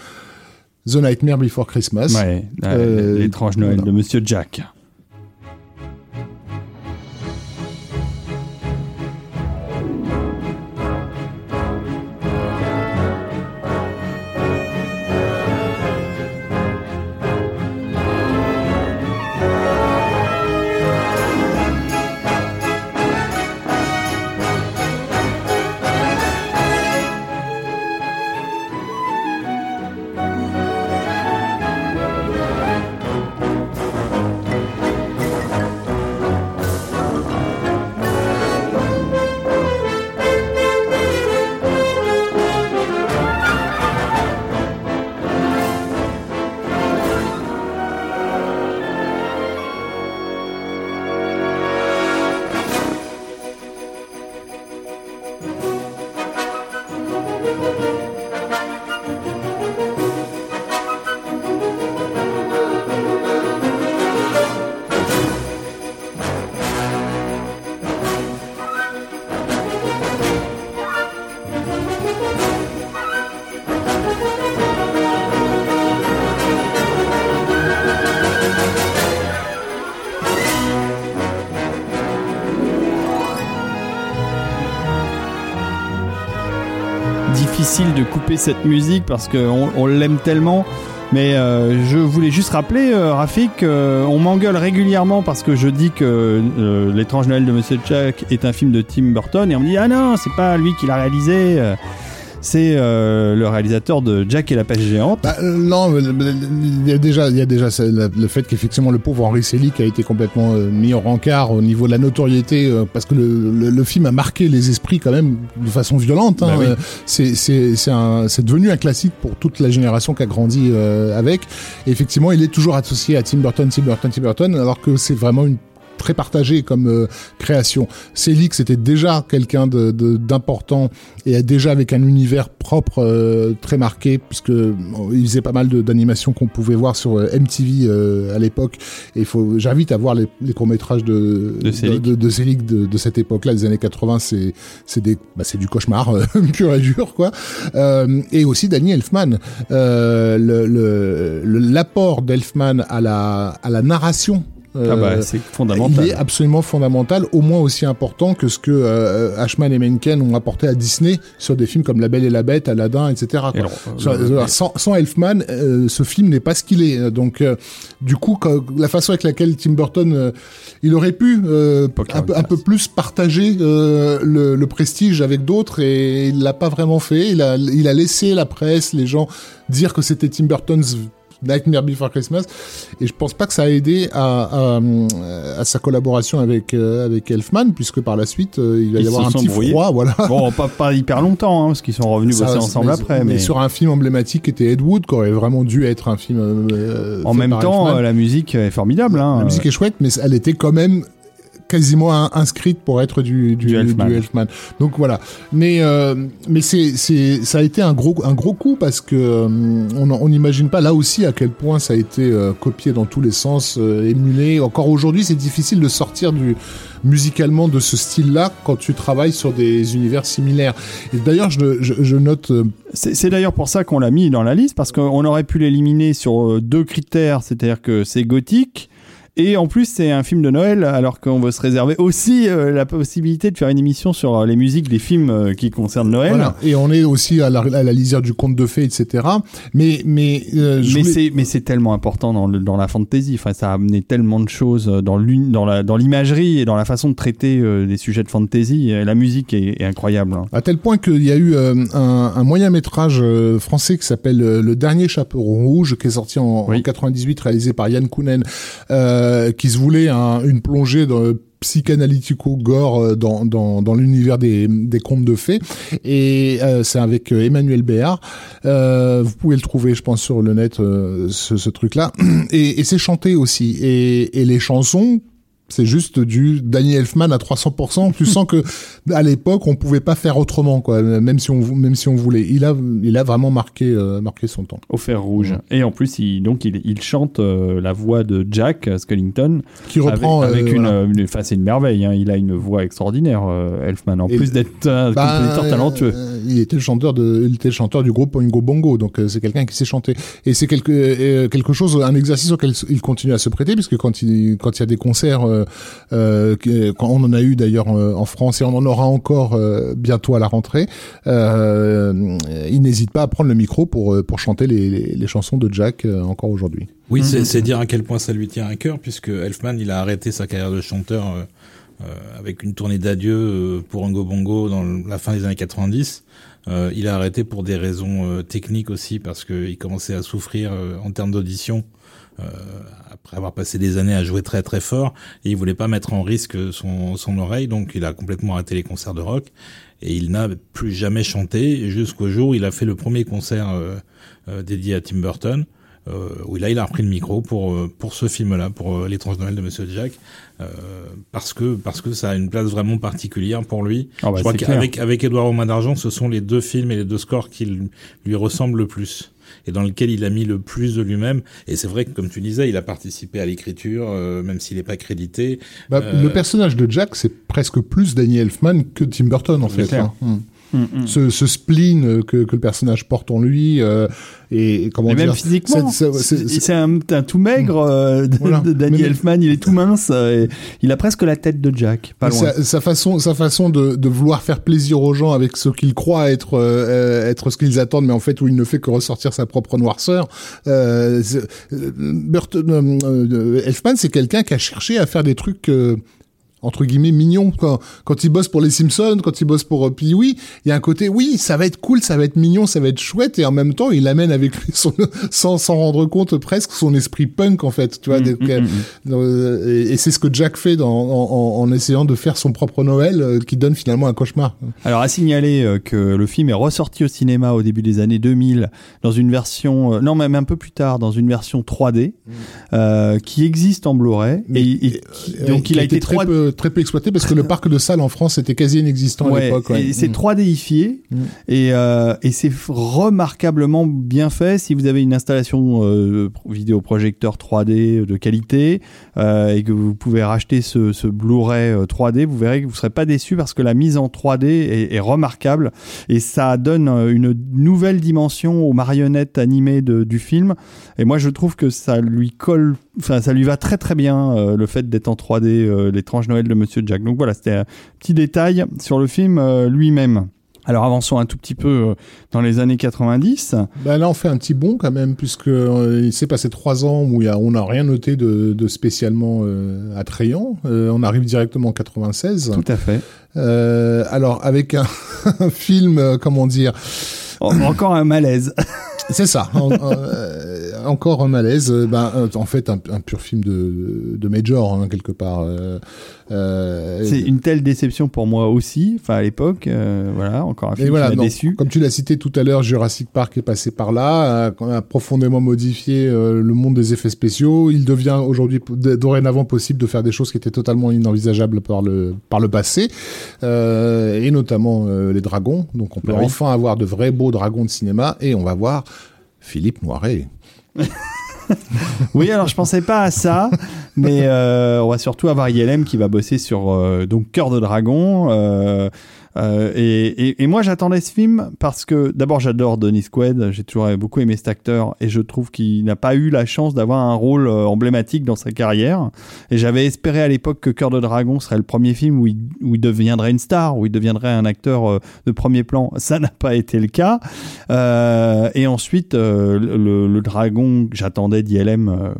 The Nightmare Before Christmas. Ouais, euh, l'étrange Noël voilà. de Monsieur Jack. difficile de couper cette musique parce qu'on on l'aime tellement. Mais euh, je voulais juste rappeler, euh, Rafik, euh, on m'engueule régulièrement parce que je dis que euh, L'étrange Noël de Monsieur Jack est un film de Tim Burton, et on me dit « Ah non, c'est pas lui qui l'a réalisé !» C'est euh, le réalisateur de Jack et la pêche géante. Bah, non, il y a déjà, il y a déjà le fait qu'effectivement le pauvre Henry Selick a été complètement euh, mis au rencard au niveau de la notoriété, euh, parce que le, le, le film a marqué les esprits quand même de façon violente. Hein. Bah oui. euh, c'est, c'est, c'est, un, c'est devenu un classique pour toute la génération qui a grandi euh, avec. Et effectivement, il est toujours associé à Tim Burton, Tim Burton, Tim Burton, alors que c'est vraiment une très partagé comme euh, création. Selick, c'était déjà quelqu'un de, de, d'important et déjà avec un univers propre euh, très marqué, puisque bon, il faisait pas mal de, d'animations qu'on pouvait voir sur euh, M T V euh, à l'époque. Et faut, j'invite à voir les, les courts-métrages de de Selick de, de, de, Selick de, de cette époque-là, des années quatre-vingts. C'est c'est des bah, c'est du cauchemar euh, pur et dur, quoi. Euh, et aussi Daniel Elfman, euh, le, le, le l'apport d'Elfman à la à la narration. Ah bah, c'est fondamental. Il est absolument fondamental, au moins aussi important que ce que euh, Ashman et Menken ont apporté à Disney sur des films comme La Belle et la Bête, Aladdin, et cetera. Quoi. Et alors, sur, euh, sans, sans Elfman, euh, ce film n'est pas ce qu'il est. Donc, euh, du coup, quand, la façon avec laquelle Tim Burton, euh, il aurait pu euh, un, un peu plus partager euh, le, le prestige avec d'autres, et il l'a pas vraiment fait. Il a, il a laissé la presse, les gens dire que c'était Tim Burton's Nightmare Before Christmas, et je pense pas que ça a aidé à, à, à sa collaboration avec, euh, avec Elfman, puisque par la suite euh, il va ils y avoir un petit brouillés. Froid, voilà. Bon, pas, pas hyper longtemps, hein, parce qu'ils sont revenus ça, bosser ensemble mais, après. Mais... mais sur un film emblématique qui était Ed Wood, qui aurait vraiment dû être un film. Euh, en même temps, Elfman. La musique est formidable. Hein. La musique est chouette, mais elle était quand même quasiment inscrite pour être du, du, du, Elfman. du Elfman. Donc voilà. Mais euh, mais c'est c'est ça a été un gros un gros coup parce que euh, on on n'imagine pas là aussi à quel point ça a été euh, copié dans tous les sens, euh, émulé. Encore aujourd'hui, c'est difficile de sortir du musicalement de ce style-là quand tu travailles sur des univers similaires. Et d'ailleurs, je, je, je note... Euh... C'est, c'est d'ailleurs pour ça qu'on l'a mis dans la liste, parce qu'on aurait pu l'éliminer sur deux critères, c'est-à-dire que c'est gothique, et en plus, c'est un film de Noël, alors qu'on veut se réserver aussi euh, la possibilité de faire une émission sur euh, les musiques des films euh, qui concernent Noël. Voilà. Et on est aussi à la, à la lisière du conte de fées, et cetera. Mais mais euh, mais voulais... c'est mais c'est tellement important dans le, dans la fantasy. Enfin, ça a amené tellement de choses dans l'une dans la dans l'imagerie et dans la façon de traiter euh, des sujets de fantasy. La musique est, est incroyable. Hein. À tel point qu'il y a eu euh, un, un moyen métrage euh, français qui s'appelle euh, Le Dernier Chaperon Rouge, qui est sorti en, oui. en quatre-vingt-dix-huit, réalisé par Yann Kounen. Euh, qui se voulait un, une plongée dans le psychanalytico-gore dans, dans, dans l'univers des, des contes de fées. Et euh, c'est avec Emmanuel Béard. Euh, vous pouvez le trouver, je pense, sur le net, euh, ce, ce truc-là. Et, et c'est chanté aussi. Et, et les chansons... c'est juste du Daniel Elfman à trois cents pour cent. Tu sens que à l'époque on pouvait pas faire autrement, quoi, même si on même si on voulait. Il a il a vraiment marqué euh, marqué son temps. Au fer rouge. Et en plus il donc il il chante euh, la voix de Jack Skellington qui reprend avec, avec euh, une voilà. Enfin, c'est une merveille. Hein. Il a une voix extraordinaire, euh, Elfman. En et plus d'être un bah, compositeur talentueux. Euh, il était le chanteur de il était le chanteur du groupe Oingo Boingo. Donc euh, c'est quelqu'un qui sait chanter. Et c'est quelque euh, quelque chose, un exercice auquel il continue à se prêter, puisque quand il quand il y a des concerts euh, Euh, on en a eu d'ailleurs en France et on en aura encore euh, bientôt à la rentrée, euh, il n'hésite pas à prendre le micro pour, pour chanter les, les, les chansons de Jack euh, encore aujourd'hui. Oui, c'est, c'est dire à quel point ça lui tient à cœur, puisque Elfman il a arrêté sa carrière de chanteur euh, euh, avec une tournée d'adieu pour Oingo Boingo dans la fin des années quatre-vingt-dix. Euh, il a arrêté pour des raisons euh, techniques aussi, parce qu'il commençait à souffrir euh, en termes d'audition. Euh, après avoir passé des années à jouer très très fort, et il voulait pas mettre en risque son son oreille, donc il a complètement arrêté les concerts de rock et il n'a plus jamais chanté jusqu'au jour où il a fait le premier concert euh, euh, dédié à Tim Burton, euh, où là il a repris le micro pour euh, pour ce film-là, pour euh, L'étrange Noël de Monsieur Jack, euh, parce que parce que ça a une place vraiment particulière pour lui. Ah bah, je crois qu'avec clair. avec Édouard aux mains d'argent, ce sont les deux films et les deux scores qui lui ressemblent le plus, et dans lequel il a mis le plus de lui-même. Et c'est vrai que, comme tu disais, il a participé à l'écriture, euh, même s'il n'est pas crédité. Bah, euh... Le personnage de Jack, c'est presque plus Danny Elfman que Tim Burton, en c'est fait. Clair. Hein. Mm-hmm. Ce, ce spleen que, que le personnage porte en lui euh, et, et comment et dire, même physiquement c'est, c'est, c'est, c'est... c'est un, un tout maigre euh, voilà. Daniel mais... Elfman, il est tout mince euh, et il a presque la tête de Jack, pas loin. Sa, sa façon, sa façon de, de vouloir faire plaisir aux gens avec ce qu'ils croient être, euh, être ce qu'ils attendent, mais en fait où il ne fait que ressortir sa propre noirceur. euh, Burton, euh, Elfman, c'est quelqu'un qui a cherché à faire des trucs euh, entre guillemets mignon. Quand, quand il bosse pour les Simpsons, quand il bosse pour euh, Pee-wee, il y a un côté, oui, ça va être cool, ça va être mignon, ça va être chouette, et en même temps, il amène avec lui son, sans s'en rendre compte presque, son esprit punk, en fait, tu vois. Mmh, mmh, mmh. Euh, et, et c'est ce que Jack fait dans, en, en, en essayant de faire son propre Noël, euh, qui donne finalement un cauchemar. Alors, à signaler euh, que le film est ressorti au cinéma au début des années deux mille, dans une version, euh, non, même un peu plus tard, dans une version trois D, euh, qui existe en Blu-ray, et, et, et donc il a été très peu, très peu exploité parce que le parc de salles en France était quasi inexistant ouais, à l'époque. Ouais. Et c'est trois D-ifié mmh. et, euh, et c'est remarquablement bien fait. Si vous avez une installation euh, vidéoprojecteur trois D de qualité euh, et que vous pouvez racheter ce, ce Blu-ray trois D, vous verrez que vous ne serez pas déçu parce que la mise en trois D est, est remarquable et ça donne une nouvelle dimension aux marionnettes animées de, du film. Et moi, je trouve que ça lui colle, enfin, ça lui va très très bien euh, le fait d'être en trois D, euh, l'étrange Noël de Monsieur Jack. Donc voilà, c'était un petit détail sur le film euh, lui-même. Alors avançons un tout petit peu dans les années quatre-vingt-dix. Bah là on fait un petit bond quand même puisque euh, il s'est passé trois ans où y a, on n'a rien noté de, de spécialement euh, attrayant. Euh, on arrive directement en quatre-vingt-seize. Tout à fait. Euh, alors avec un, un film euh, comment dire. Encore un malaise. C'est ça. En, euh, encore un malaise. Ben, en fait, un, un pur film de, de major, hein, quelque part. Euh, euh, c'est une telle déception pour moi aussi. Enfin, à l'époque, euh, voilà, encore un film voilà, qui m'a déçu. Comme tu l'as cité tout à l'heure, Jurassic Park est passé par là, a, a profondément modifié euh, le monde des effets spéciaux. Il devient aujourd'hui, dorénavant, possible de faire des choses qui étaient totalement inenvisageables par le, par le passé, euh, et notamment euh, les dragons. Donc, on peut oui. enfin avoir de vrais beaux dragons de cinéma, et on va voir Philippe Noiret. Oui, alors je pensais pas à ça, mais euh, on va surtout avoir Yelem qui va bosser sur euh, donc Cœur de Dragon. Euh, euh, et, et, et moi, j'attendais ce film parce que d'abord, j'adore Denis Quaid. J'ai toujours beaucoup aimé cet acteur et je trouve qu'il n'a pas eu la chance d'avoir un rôle emblématique dans sa carrière. Et j'avais espéré à l'époque que Cœur de Dragon serait le premier film où il, où il deviendrait une star, où il deviendrait un acteur de premier plan. Ça n'a pas été le cas. Euh, et ensuite, euh, le, le dragon que j'attendais d'I L M, euh,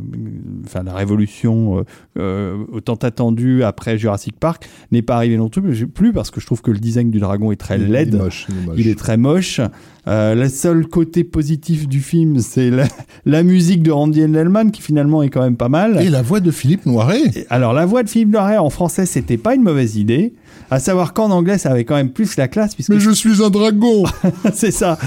enfin la révolution euh, euh, tant attendue après Jurassic Park n'est pas arrivée non plus parce que je trouve que le design du dragon est très laid, il est, moche, il est, moche. Il est très moche. Euh, le seul côté positif du film, c'est la, la musique de Randy Nellman qui finalement est quand même pas mal. Et la voix de Philippe Noiret. Et, alors la voix de Philippe Noiret en français, c'était pas une mauvaise idée. À savoir qu'en anglais, ça avait quand même plus la classe puisque. Mais je suis un dragon. C'est ça.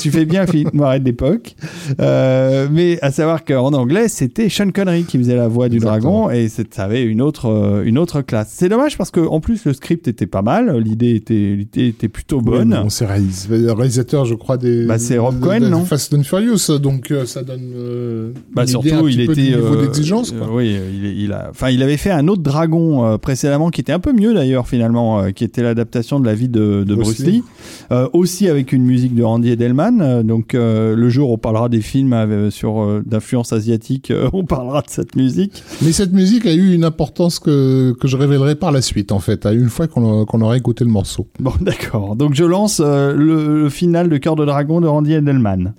Tu fais bien Philippe Noiret de l'époque. Euh, mais à savoir qu'en anglais, c'était Sean Connery qui faisait la voix du Exactement. dragon et ça avait une autre une autre classe. C'est dommage parce que en plus le script était pas mal, l'idée était l'idée était plutôt bonne. Oui, on s'est réalisé, le réalisateur, je Je crois des. Bah c'est Rob Cohen, non ? Fast and Furious, donc euh, ça donne. Euh, bah une surtout, idée un petit il peu était. Du niveau euh, d'exigence, quoi. Euh, oui, il, il a. Enfin, il avait fait un autre dragon euh, précédemment qui était un peu mieux d'ailleurs finalement, euh, qui était l'adaptation de la vie de, de Bruce Lee, euh, aussi avec une musique de Randy Edelman. Euh, donc euh, le jour où on parlera des films avec, sur euh, d'influence asiatique, euh, on parlera de cette musique. Mais cette musique a eu une importance que que je révélerai par la suite en fait, une fois qu'on qu'on aura écouté le morceau. Bon, d'accord. Donc je lance euh, le, le final de Cœur de Dragon de Randy Edelman.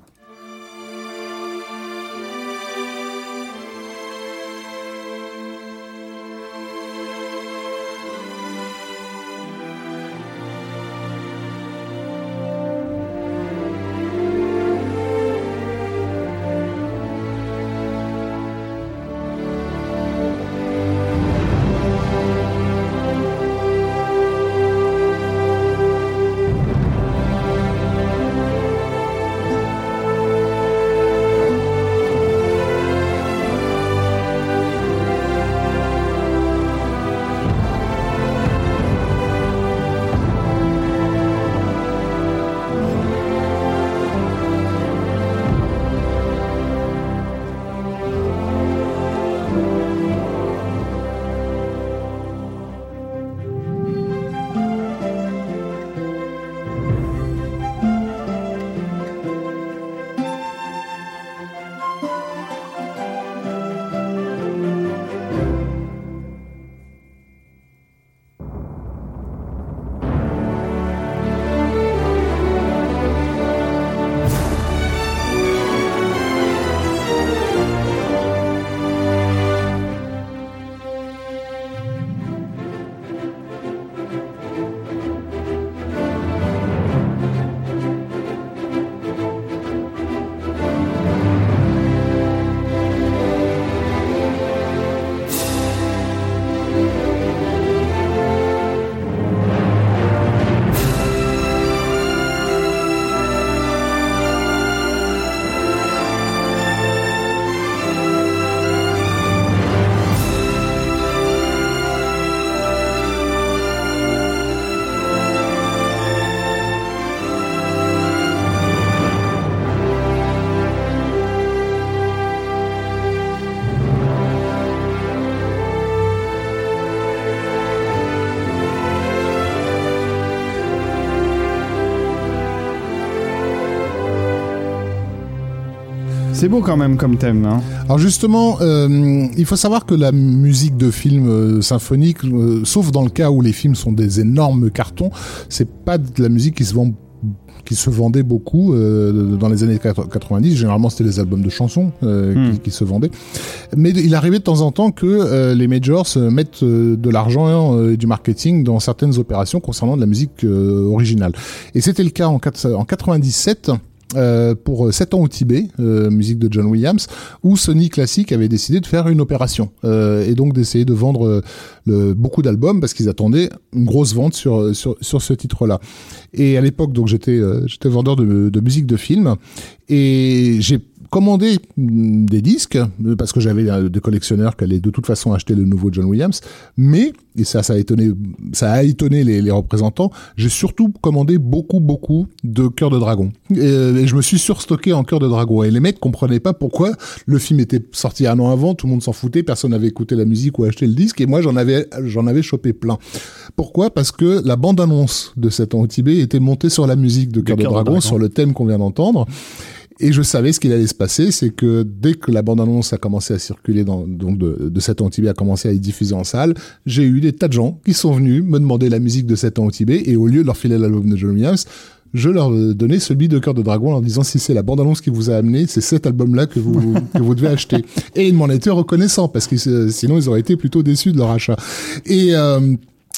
C'est beau quand même comme thème. Hein. Alors justement, euh, il faut savoir que la musique de film euh, symphonique, euh, sauf dans le cas où les films sont des énormes cartons, c'est pas de la musique qui se vend qui se vendait beaucoup euh, dans les années quatre-vingt-dix. Généralement, c'était les albums de chansons euh, mmh. qui, qui se vendaient. Mais il arrivait de temps en temps que euh, les majors euh, mettent euh, de l'argent et euh, du marketing dans certaines opérations concernant de la musique euh, originale. Et c'était le cas en, en quatre-vingt-dix-sept... Euh, pour sept ans au Tibet, euh, musique de John Williams, où Sony Classic avait décidé de faire une opération euh, et donc d'essayer de vendre euh, le, beaucoup d'albums parce qu'ils attendaient une grosse vente sur sur sur ce titre-là. Et à l'époque, donc j'étais euh, j'étais vendeur de, de musique de film et j'ai commander des disques parce que j'avais des collectionneurs qui allaient de toute façon acheter le nouveau John Williams, mais et ça ça a étonné ça a étonné les, les représentants. J'ai surtout commandé beaucoup beaucoup de Cœur de Dragon et, et je me suis surstocké en Cœur de Dragon et les mecs comprenaient pas pourquoi le film était sorti un an avant, tout le monde s'en foutait, personne n'avait écouté la musique ou acheté le disque et moi j'en avais j'en avais chopé plein. Pourquoi ? Parce que la bande annonce de sept ans au Tibet était montée sur la musique de Cœur de, de Dragon, sur le thème qu'on vient d'entendre. Et je savais ce qu'il allait se passer, c'est que dès que la bande-annonce a commencé à circuler, dans, donc de, de sept ans au Tibet a commencé à y diffuser en salle, j'ai eu des tas de gens qui sont venus me demander la musique de sept ans au Tibet, et au lieu de leur filer l'album de John Williams, je leur donnais celui de Cœur de Dragon en leur disant si c'est la bande-annonce qui vous a amené, c'est cet album-là que vous, que vous devez acheter. Et ils m'en étaient reconnaissants, parce que sinon ils auraient été plutôt déçus de leur achat. Et, euh,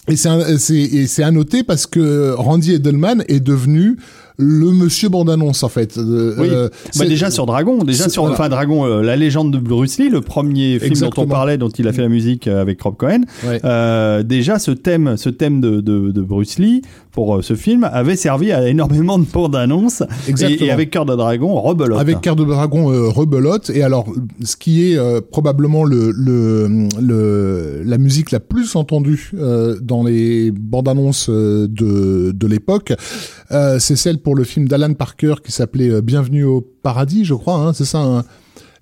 et, c'est, un, c'est, et c'est à noter parce que Randy Edelman est devenu le monsieur bande-annonce, en fait. Euh, oui. Euh, bah déjà sur Dragon, déjà sur voilà. Enfin Dragon, euh, la légende de Bruce Lee, le premier film Exactement. dont on parlait, dont il a fait la musique euh, avec Rob Cohen. Ouais. Euh, déjà ce thème, ce thème de, de, de Bruce Lee pour euh, ce film avait servi à énormément de bandes-annonces. Et, et avec Cœur de Dragon, rebelote. Avec Cœur de Dragon, euh, rebelote. Et alors, ce qui est euh, probablement le, le, le, la musique la plus entendue euh, dans les bandes-annonces de, de l'époque, euh, c'est celle pour Pour le film d'Alan Parker qui s'appelait euh, Bienvenue au paradis, je crois, hein, c'est ça. Hein,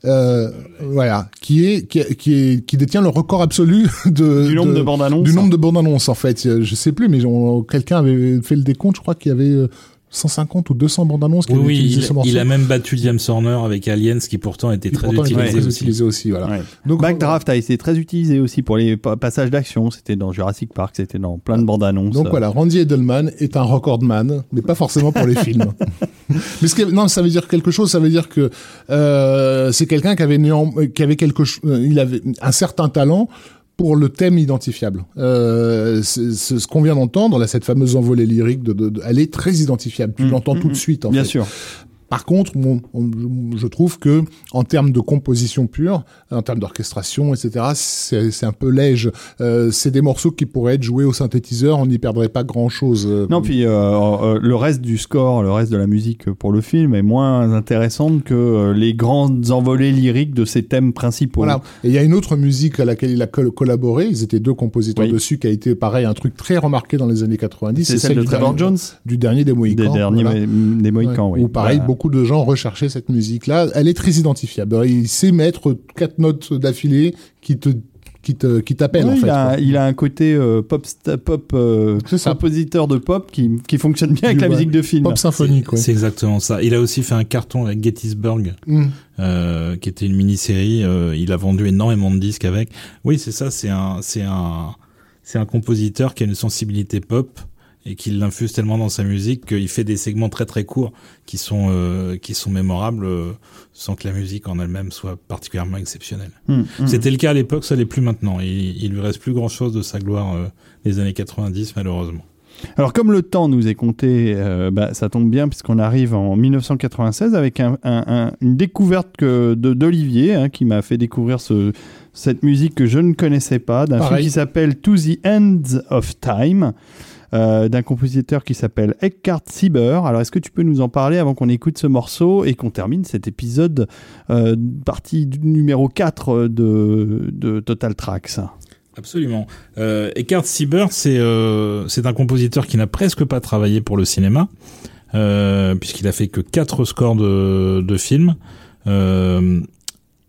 euh, voilà, qui est qui qui, est, qui détient le record absolu de du nombre de, de bandes annonces. Du nombre de bandes annonces, en fait, je sais plus, mais on, quelqu'un avait fait le décompte, je crois qu'il y avait Euh, cent cinquante ou deux cents bandes annonces qui oui, avaient utilisé ce morceau. Il a même battu James Horner avec Aliens qui pourtant était très pourtant utilisé, ouais, aussi. utilisé aussi. Voilà. Ouais. Donc, Backdraft a été très utilisé aussi pour les passages d'action. C'était dans Jurassic Park, c'était dans plein de bandes annonces. Donc voilà, Randy Edelman est un recordman, mais pas forcément pour les films. Mais ce que, non, ça veut dire quelque chose. Ça veut dire que euh, c'est quelqu'un qui avait, qui avait quelque, il avait un certain talent pour le thème identifiable. Euh, c'est, c'est ce qu'on vient d'entendre, là, cette fameuse envolée lyrique, de, de, de, elle est très identifiable. Tu mmh, l'entends mmh, tout de suite, en bien fait. Bien sûr. Par contre, on, on, je trouve que, en termes de composition pure, en termes d'orchestration, et cetera, c'est, c'est un peu léger. Euh, c'est des morceaux qui pourraient être joués au synthétiseur, on n'y perdrait pas grand-chose. Non, puis euh, euh, le reste du score, le reste de la musique pour le film est moins intéressante que les grandes envolées lyriques de ses thèmes principaux. Voilà. Et il y a une autre musique à laquelle il a collaboré. Ils étaient deux compositeurs oui. dessus, qui a été pareil un truc très remarqué dans les années quatre-vingt-dix. C'est, c'est celle, celle de Trevor dernier, Jones, du dernier des Mohicans. Des derniers voilà. des Mohicans, ouais. oui. Ou pareil. Voilà. Beaucoup de gens recherchaient cette musique-là. Elle est très identifiable. Il sait mettre quatre notes d'affilée qui te qui te qui t'appelle oui, en fait. Il a, il a un côté euh, pop pop euh, compositeur de pop qui qui fonctionne bien avec du, la musique de film. Pop symphonique. C'est, ouais. c'est exactement ça. Il a aussi fait un carton avec Gettysburg, mm. euh, qui était une mini-série. Euh, il a vendu énormément de disques avec. Oui, c'est ça. C'est un c'est un c'est un compositeur qui a une sensibilité pop et qu'il l'infuse tellement dans sa musique qu'il fait des segments très très courts qui sont euh, qui sont mémorables euh, sans que la musique en elle-même soit particulièrement exceptionnelle. Mmh, mmh. C'était le cas à l'époque, ça l'est plus maintenant. Il, il lui reste plus grand-chose de sa gloire euh, des années quatre-vingt-dix malheureusement. Alors comme le temps nous est compté, euh, bah, ça tombe bien puisqu'on arrive en dix-neuf cent quatre-vingt-seize avec un, un, un, une découverte que, de, d'Olivier hein, qui m'a fait découvrir ce, cette musique que je ne connaissais pas, d'un Pareil. film qui s'appelle To the Ends of Time. Euh, d'un compositeur qui s'appelle Eckhard Sieber. Alors, est-ce que tu peux nous en parler avant qu'on écoute ce morceau et qu'on termine cet épisode euh, partie numéro quatre de, de Total Tracks ? Absolument. Euh, Eckhard Sieber, c'est, euh, c'est un compositeur qui n'a presque pas travaillé pour le cinéma, euh, puisqu'il a fait que quatre scores de, de films. Euh,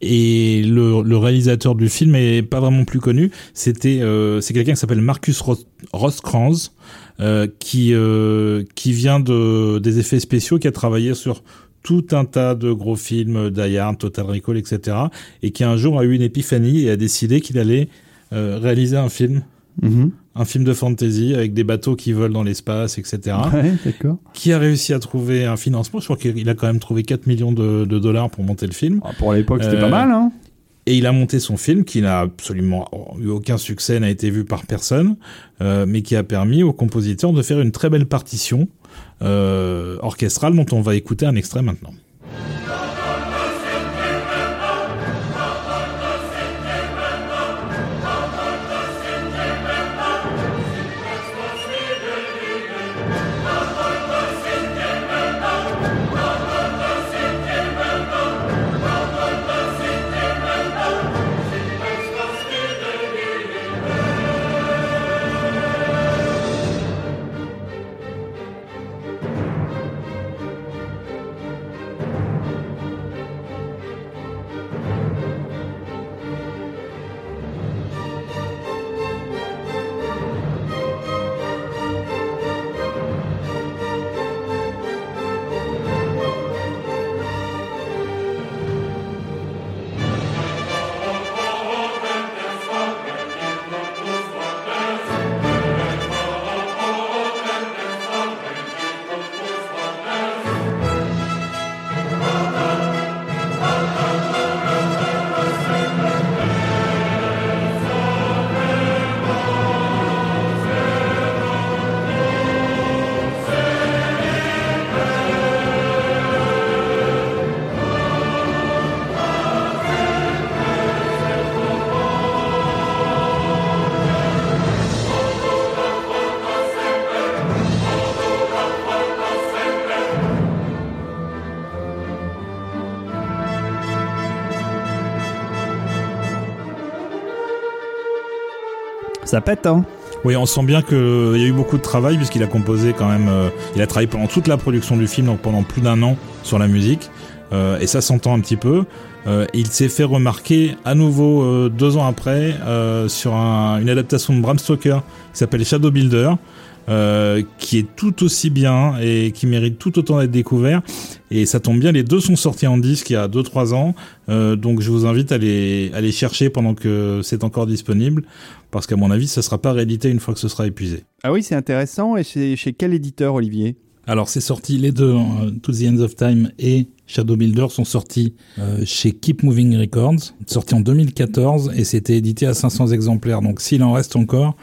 et le, le réalisateur du film est pas vraiment plus connu. C'était euh, c'est quelqu'un qui s'appelle Marcus Ros- Roskranz euh, qui euh, qui vient de des effets spéciaux, qui a travaillé sur tout un tas de gros films, Die Hard, Total Recall, et cetera, et qui un jour a eu une épiphanie et a décidé qu'il allait euh, réaliser un film, mm-hmm. un film de fantasy avec des bateaux qui volent dans l'espace, et cetera. Ouais, d'accord. Qui a réussi à trouver un financement. Je crois qu'il a quand même trouvé quatre millions de, de dollars pour monter le film. Ah, pour l'époque, c'était euh, pas mal, hein. Et il a monté son film qui n'a absolument eu aucun succès, n'a été vu par personne, euh, mais qui a permis au compositeur de faire une très belle partition euh, orchestrale dont on va écouter un extrait maintenant. Ça pète, hein. Oui, on sent bien qu'il euh, y a eu beaucoup de travail puisqu'il a composé quand même. Euh, il a travaillé pendant toute la production du film, donc pendant plus d'un an sur la musique, euh, et ça s'entend un petit peu. Euh, il s'est fait remarquer à nouveau euh, deux ans après euh, sur un, une adaptation de Bram Stoker qui s'appelle Shadow Builder, euh, qui est tout aussi bien et qui mérite tout autant d'être découvert. Et ça tombe bien, les deux sont sortis en disque il y a deux trois ans, euh, donc je vous invite à les, à les chercher pendant que c'est encore disponible, parce qu'à mon avis, ça ne sera pas réédité une fois que ce sera épuisé. Ah oui, c'est intéressant, et chez, chez quel éditeur, Olivier ? Alors, c'est sorti les deux, hein, To the End of Time et Shadow Builder sont sortis euh, chez Keep Moving Records, sorti en deux mille quatorze, et c'était édité à cinq cents exemplaires, donc s'il en reste encore...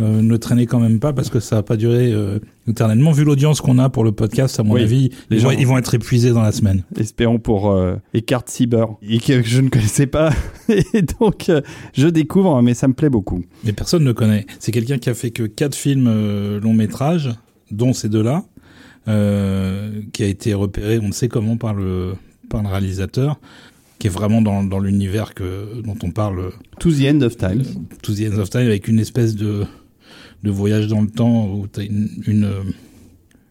Euh, ne traînez quand même pas parce que ça va pas durer euh, éternellement. Vu l'audience qu'on a pour le podcast, à mon oui, avis, les gens ils vont être épuisés dans la semaine. Espérons pour euh, Eckhard Sieber, et que je ne connaissais pas, et donc euh, je découvre, mais ça me plaît beaucoup. Mais personne ne connaît. C'est quelqu'un qui a fait que quatre films euh, longs métrages, dont ces deux-là, euh, qui a été repéré, on ne sait comment, par le par le réalisateur, qui est vraiment dans, dans l'univers que dont on parle. To the End of Time. Euh, to the End of Time, avec une espèce de de voyage dans le temps où t'as une, une,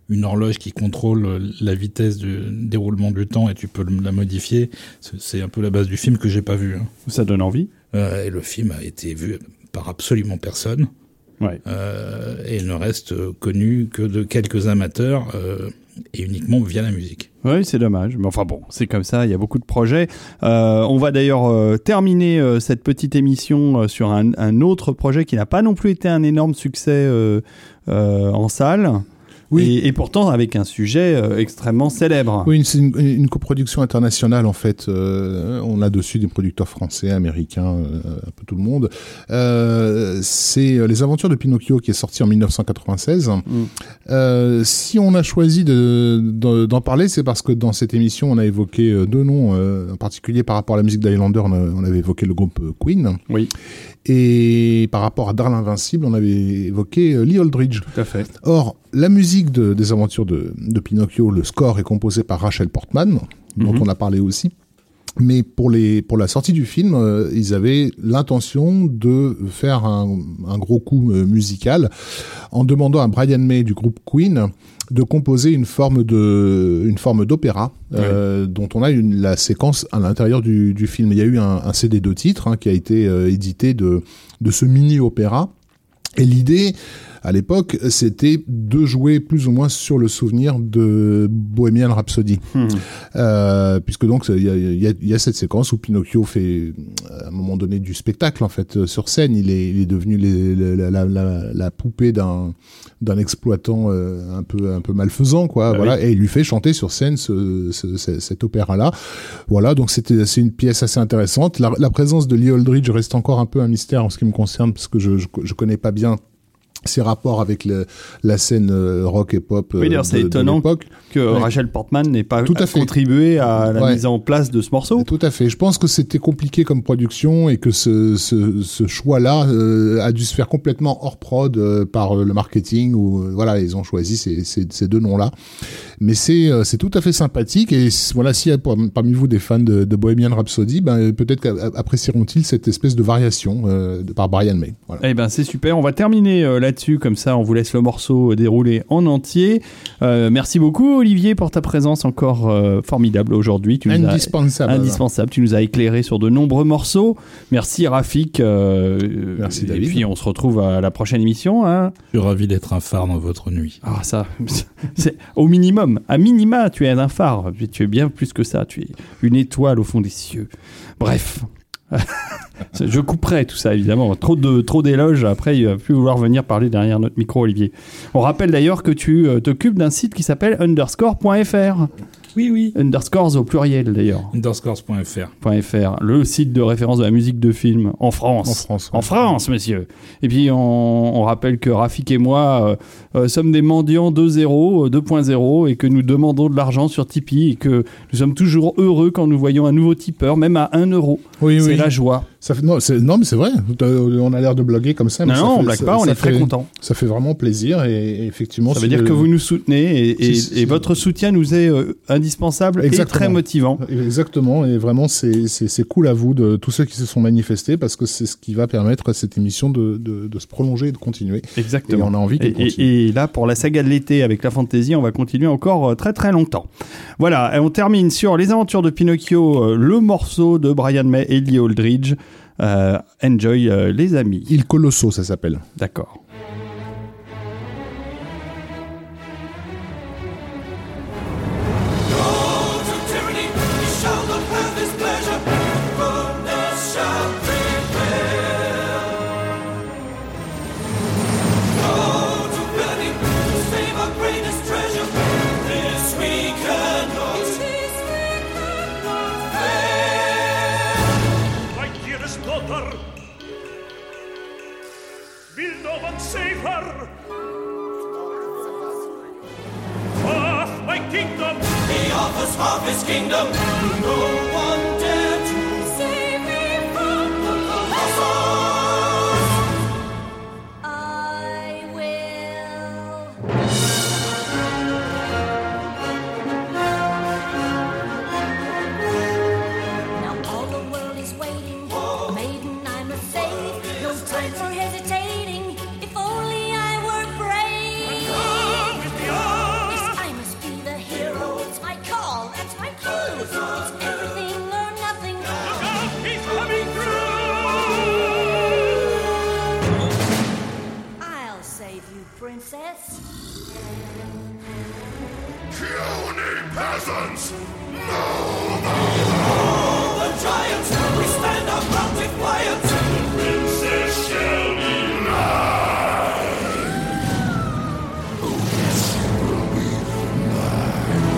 une horloge qui contrôle la vitesse du déroulement du temps et tu peux la modifier. C'est un peu la base du film que j'ai pas vu. Hein. Ça donne envie. Euh, et le film a été vu par absolument personne. Ouais. Euh, et il ne reste connu que de quelques amateurs euh, et uniquement via la musique. Oui, c'est dommage. Mais enfin bon, c'est comme ça, il y a beaucoup de projets. Euh, on va d'ailleurs euh, terminer euh, cette petite émission euh, sur un, un autre projet qui n'a pas non plus été un énorme succès euh, euh, en salle. Oui. Et, et pourtant avec un sujet euh, extrêmement célèbre. Oui, c'est une, une, une coproduction internationale en fait. Euh, on a dessus des producteurs français, américains, euh, un peu tout le monde. Euh, c'est Les Aventures de Pinocchio qui est sorti en mille neuf cent quatre-vingt-seize. Mm. Euh, si on a choisi de, de, d'en parler, c'est parce que dans cette émission, on a évoqué deux noms, euh, en particulier par rapport à la musique d'Highlander, on, on avait évoqué le groupe Queen. Oui. Et par rapport à Darl Invincible, on avait évoqué euh, Lee Aldridge. Tout à fait. Or, la musique de, des aventures de, de Pinocchio, le score est composé par Rachel Portman, dont mm-hmm. on a parlé aussi. Mais pour, les, pour la sortie du film, euh, ils avaient l'intention de faire un, un gros coup euh, musical en demandant à Brian May du groupe Queen de composer une forme de une forme d'opéra euh, oui. dont on a une la séquence à l'intérieur du du film. Il y a eu un, un C D de titres hein, qui a été euh, édité de de ce mini opéra et l'idée à l'époque, c'était de jouer plus ou moins sur le souvenir de Bohemian Rhapsody. Hmm. Euh, puisque donc, il y a, y, a, y a cette séquence où Pinocchio fait, à un moment donné, du spectacle, en fait, sur scène. Il est, il est devenu les, les, la, la, la, la poupée d'un, d'un exploitant euh, un, peu, un peu malfaisant, quoi. Ah, voilà. Oui. Et il lui fait chanter sur scène ce, ce, ce, cet opéra-là. Voilà, donc c'était, c'est une pièce assez intéressante. La, la présence de Lee Aldridge reste encore un peu un mystère en ce qui me concerne, parce que je ne connais pas bien ses rapports avec le, la scène rock et pop. Oui, d'ailleurs, de, c'est étonnant que ouais. Rachel Portman n'ait pas Tout à contribué fait. à la ouais. mise en place de ce morceau. Tout à fait. Je pense que c'était compliqué comme production et que ce, ce, ce choix-là euh, a dû se faire complètement hors prod euh, par le marketing. Où, euh, voilà, ils ont choisi ces, ces, ces deux noms-là. Mais c'est, euh, c'est tout à fait sympathique. Et voilà, s'il y a parmi vous des fans de, de Bohemian Rhapsody, ben, peut-être qu'apprécieront-ils cette espèce de variation euh, de, par Brian May. Voilà. Eh ben, c'est super. On va terminer euh, la là-dessus, comme ça on vous laisse le morceau dérouler en entier. Euh, merci beaucoup Olivier pour ta présence encore euh, formidable aujourd'hui. Tu indispensable. As, indispensable, tu nous as éclairé sur de nombreux morceaux. Merci Rafik. Euh, merci David. Et puis on se retrouve à la prochaine émission. Hein. Je suis ravi d'être un phare dans votre nuit. Ah ça, c'est au minimum, à minima tu es un phare, tu es bien plus que ça, tu es une étoile au fond des cieux. Bref. Je couperai tout ça évidemment, trop, de, trop d'éloges, après il va plus vouloir venir parler derrière notre micro Olivier. On rappelle d'ailleurs que tu euh, t'occupes d'un site qui s'appelle underscore point f r. Oui oui. Underscores au pluriel d'ailleurs. Underscores point f r. Le site de référence de la musique de film en France. En France. Ouais. En France, monsieur. Et puis on, on rappelle que Rafik et moi euh, euh, sommes des mendiants deux point zéro et que nous demandons de l'argent sur Tipeee et que nous sommes toujours heureux quand nous voyons un nouveau tipeur, même à un euro. Oui, c'est oui. la joie. Ça fait, non, c'est, non, mais c'est vrai. On a l'air de bloguer comme ça. Mais non, ça non fait, on blague ça, pas, on est très contents. Ça fait vraiment plaisir et, et effectivement. Ça veut dire le... que vous nous soutenez et, et, si, si, et si, votre si. soutien nous est euh, indispensable Exactement. et très motivant. Exactement, et vraiment c'est, c'est, c'est cool à vous de tous ceux qui se sont manifestés parce que c'est ce qui va permettre à cette émission de, de, de se prolonger et de continuer. Exactement. Et on a envie de et, continuer. Et, et là, pour la saga de l'été avec la fantaisie, on va continuer encore très très longtemps. Voilà, et on termine sur Les Aventures de Pinocchio, le morceau de Brian May et Lee Aldridge. Euh, enjoy euh, les amis. Il Colosso, ça s'appelle. D'accord. Of his kingdom, no one dared to save me from the Colossus. I will. Now all the world is waiting, oh, maiden, I'm a fate. No time for hesitating. If only I were brave. Yes, I must be the hero. It's my It's everything or nothing. Look out, he's coming through! I'll save you, princess. Puny peasants! No, no, no! Oh, the giants! We stand up proud defiance! The princess shall be mine! Oh, yes, she will be mine!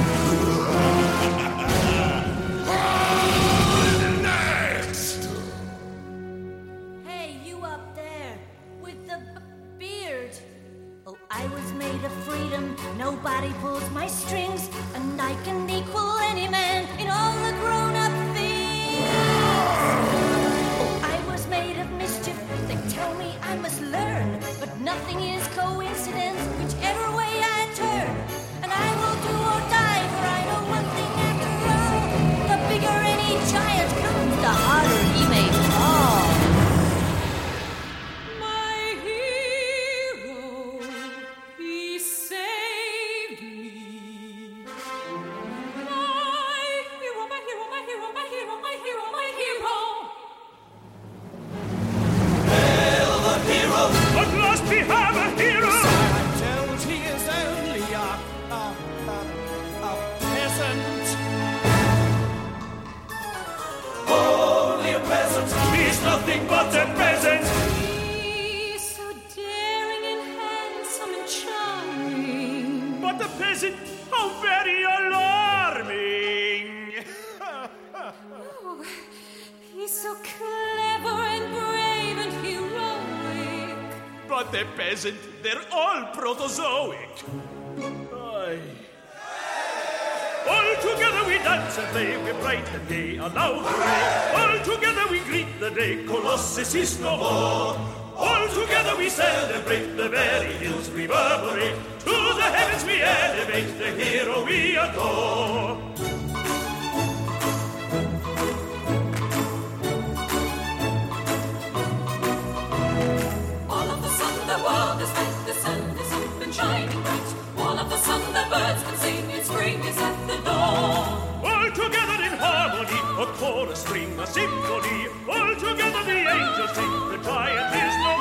I was made of freedom, nobody pulls my strings, and I can equal any man in all the grown-up things. I was made of mischief, they tell me I must learn, but nothing is coincidence, whichever way I turn. And I will do or die, for I know one thing after all, the bigger any giant comes, the harder he may fall. We have a hero! is nothing but a peasant. He's so daring and handsome and charming. But a peasant, how very alarming. Oh, he's so clever and brave and heroic. But a peasant, they're all protozoic. Aye. All together we dance and play, we're bright and gay, aloud and gay. All together we greet the day, Colossus is no more. All together we celebrate the very hills we reverberate. To the heavens we elevate, the hero we adore. All of the sudden the world is lit, the sun is up and shining bright. All of the sudden the birds can sing, and spring is at the door. All together in harmony, a chorus string, a symphony. All together the angels sing, the giant is no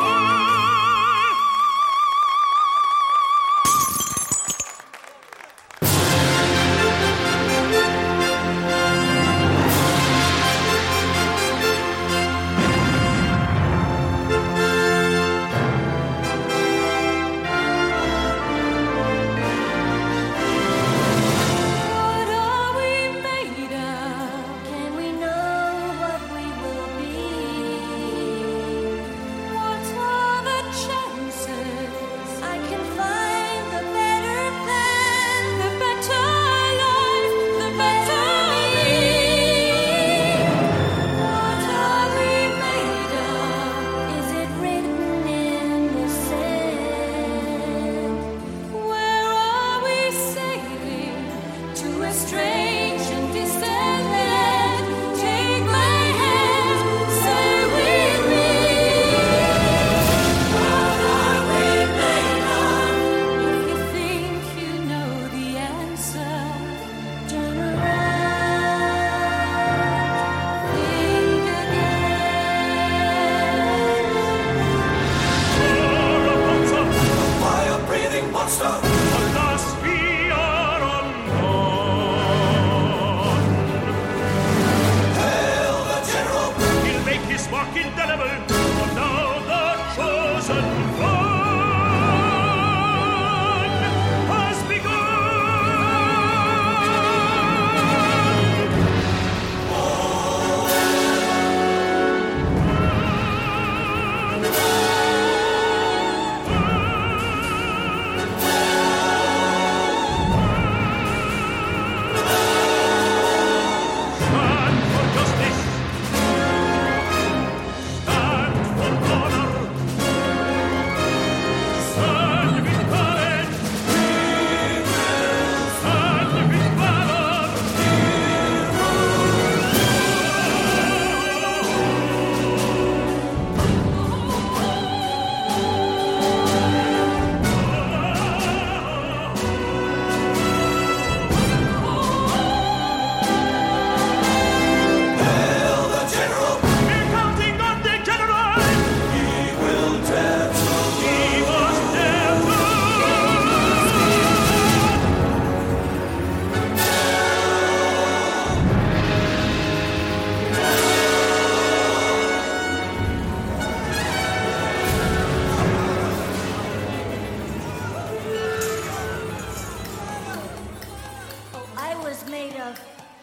made of,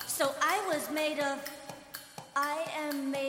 so I was made of, I am made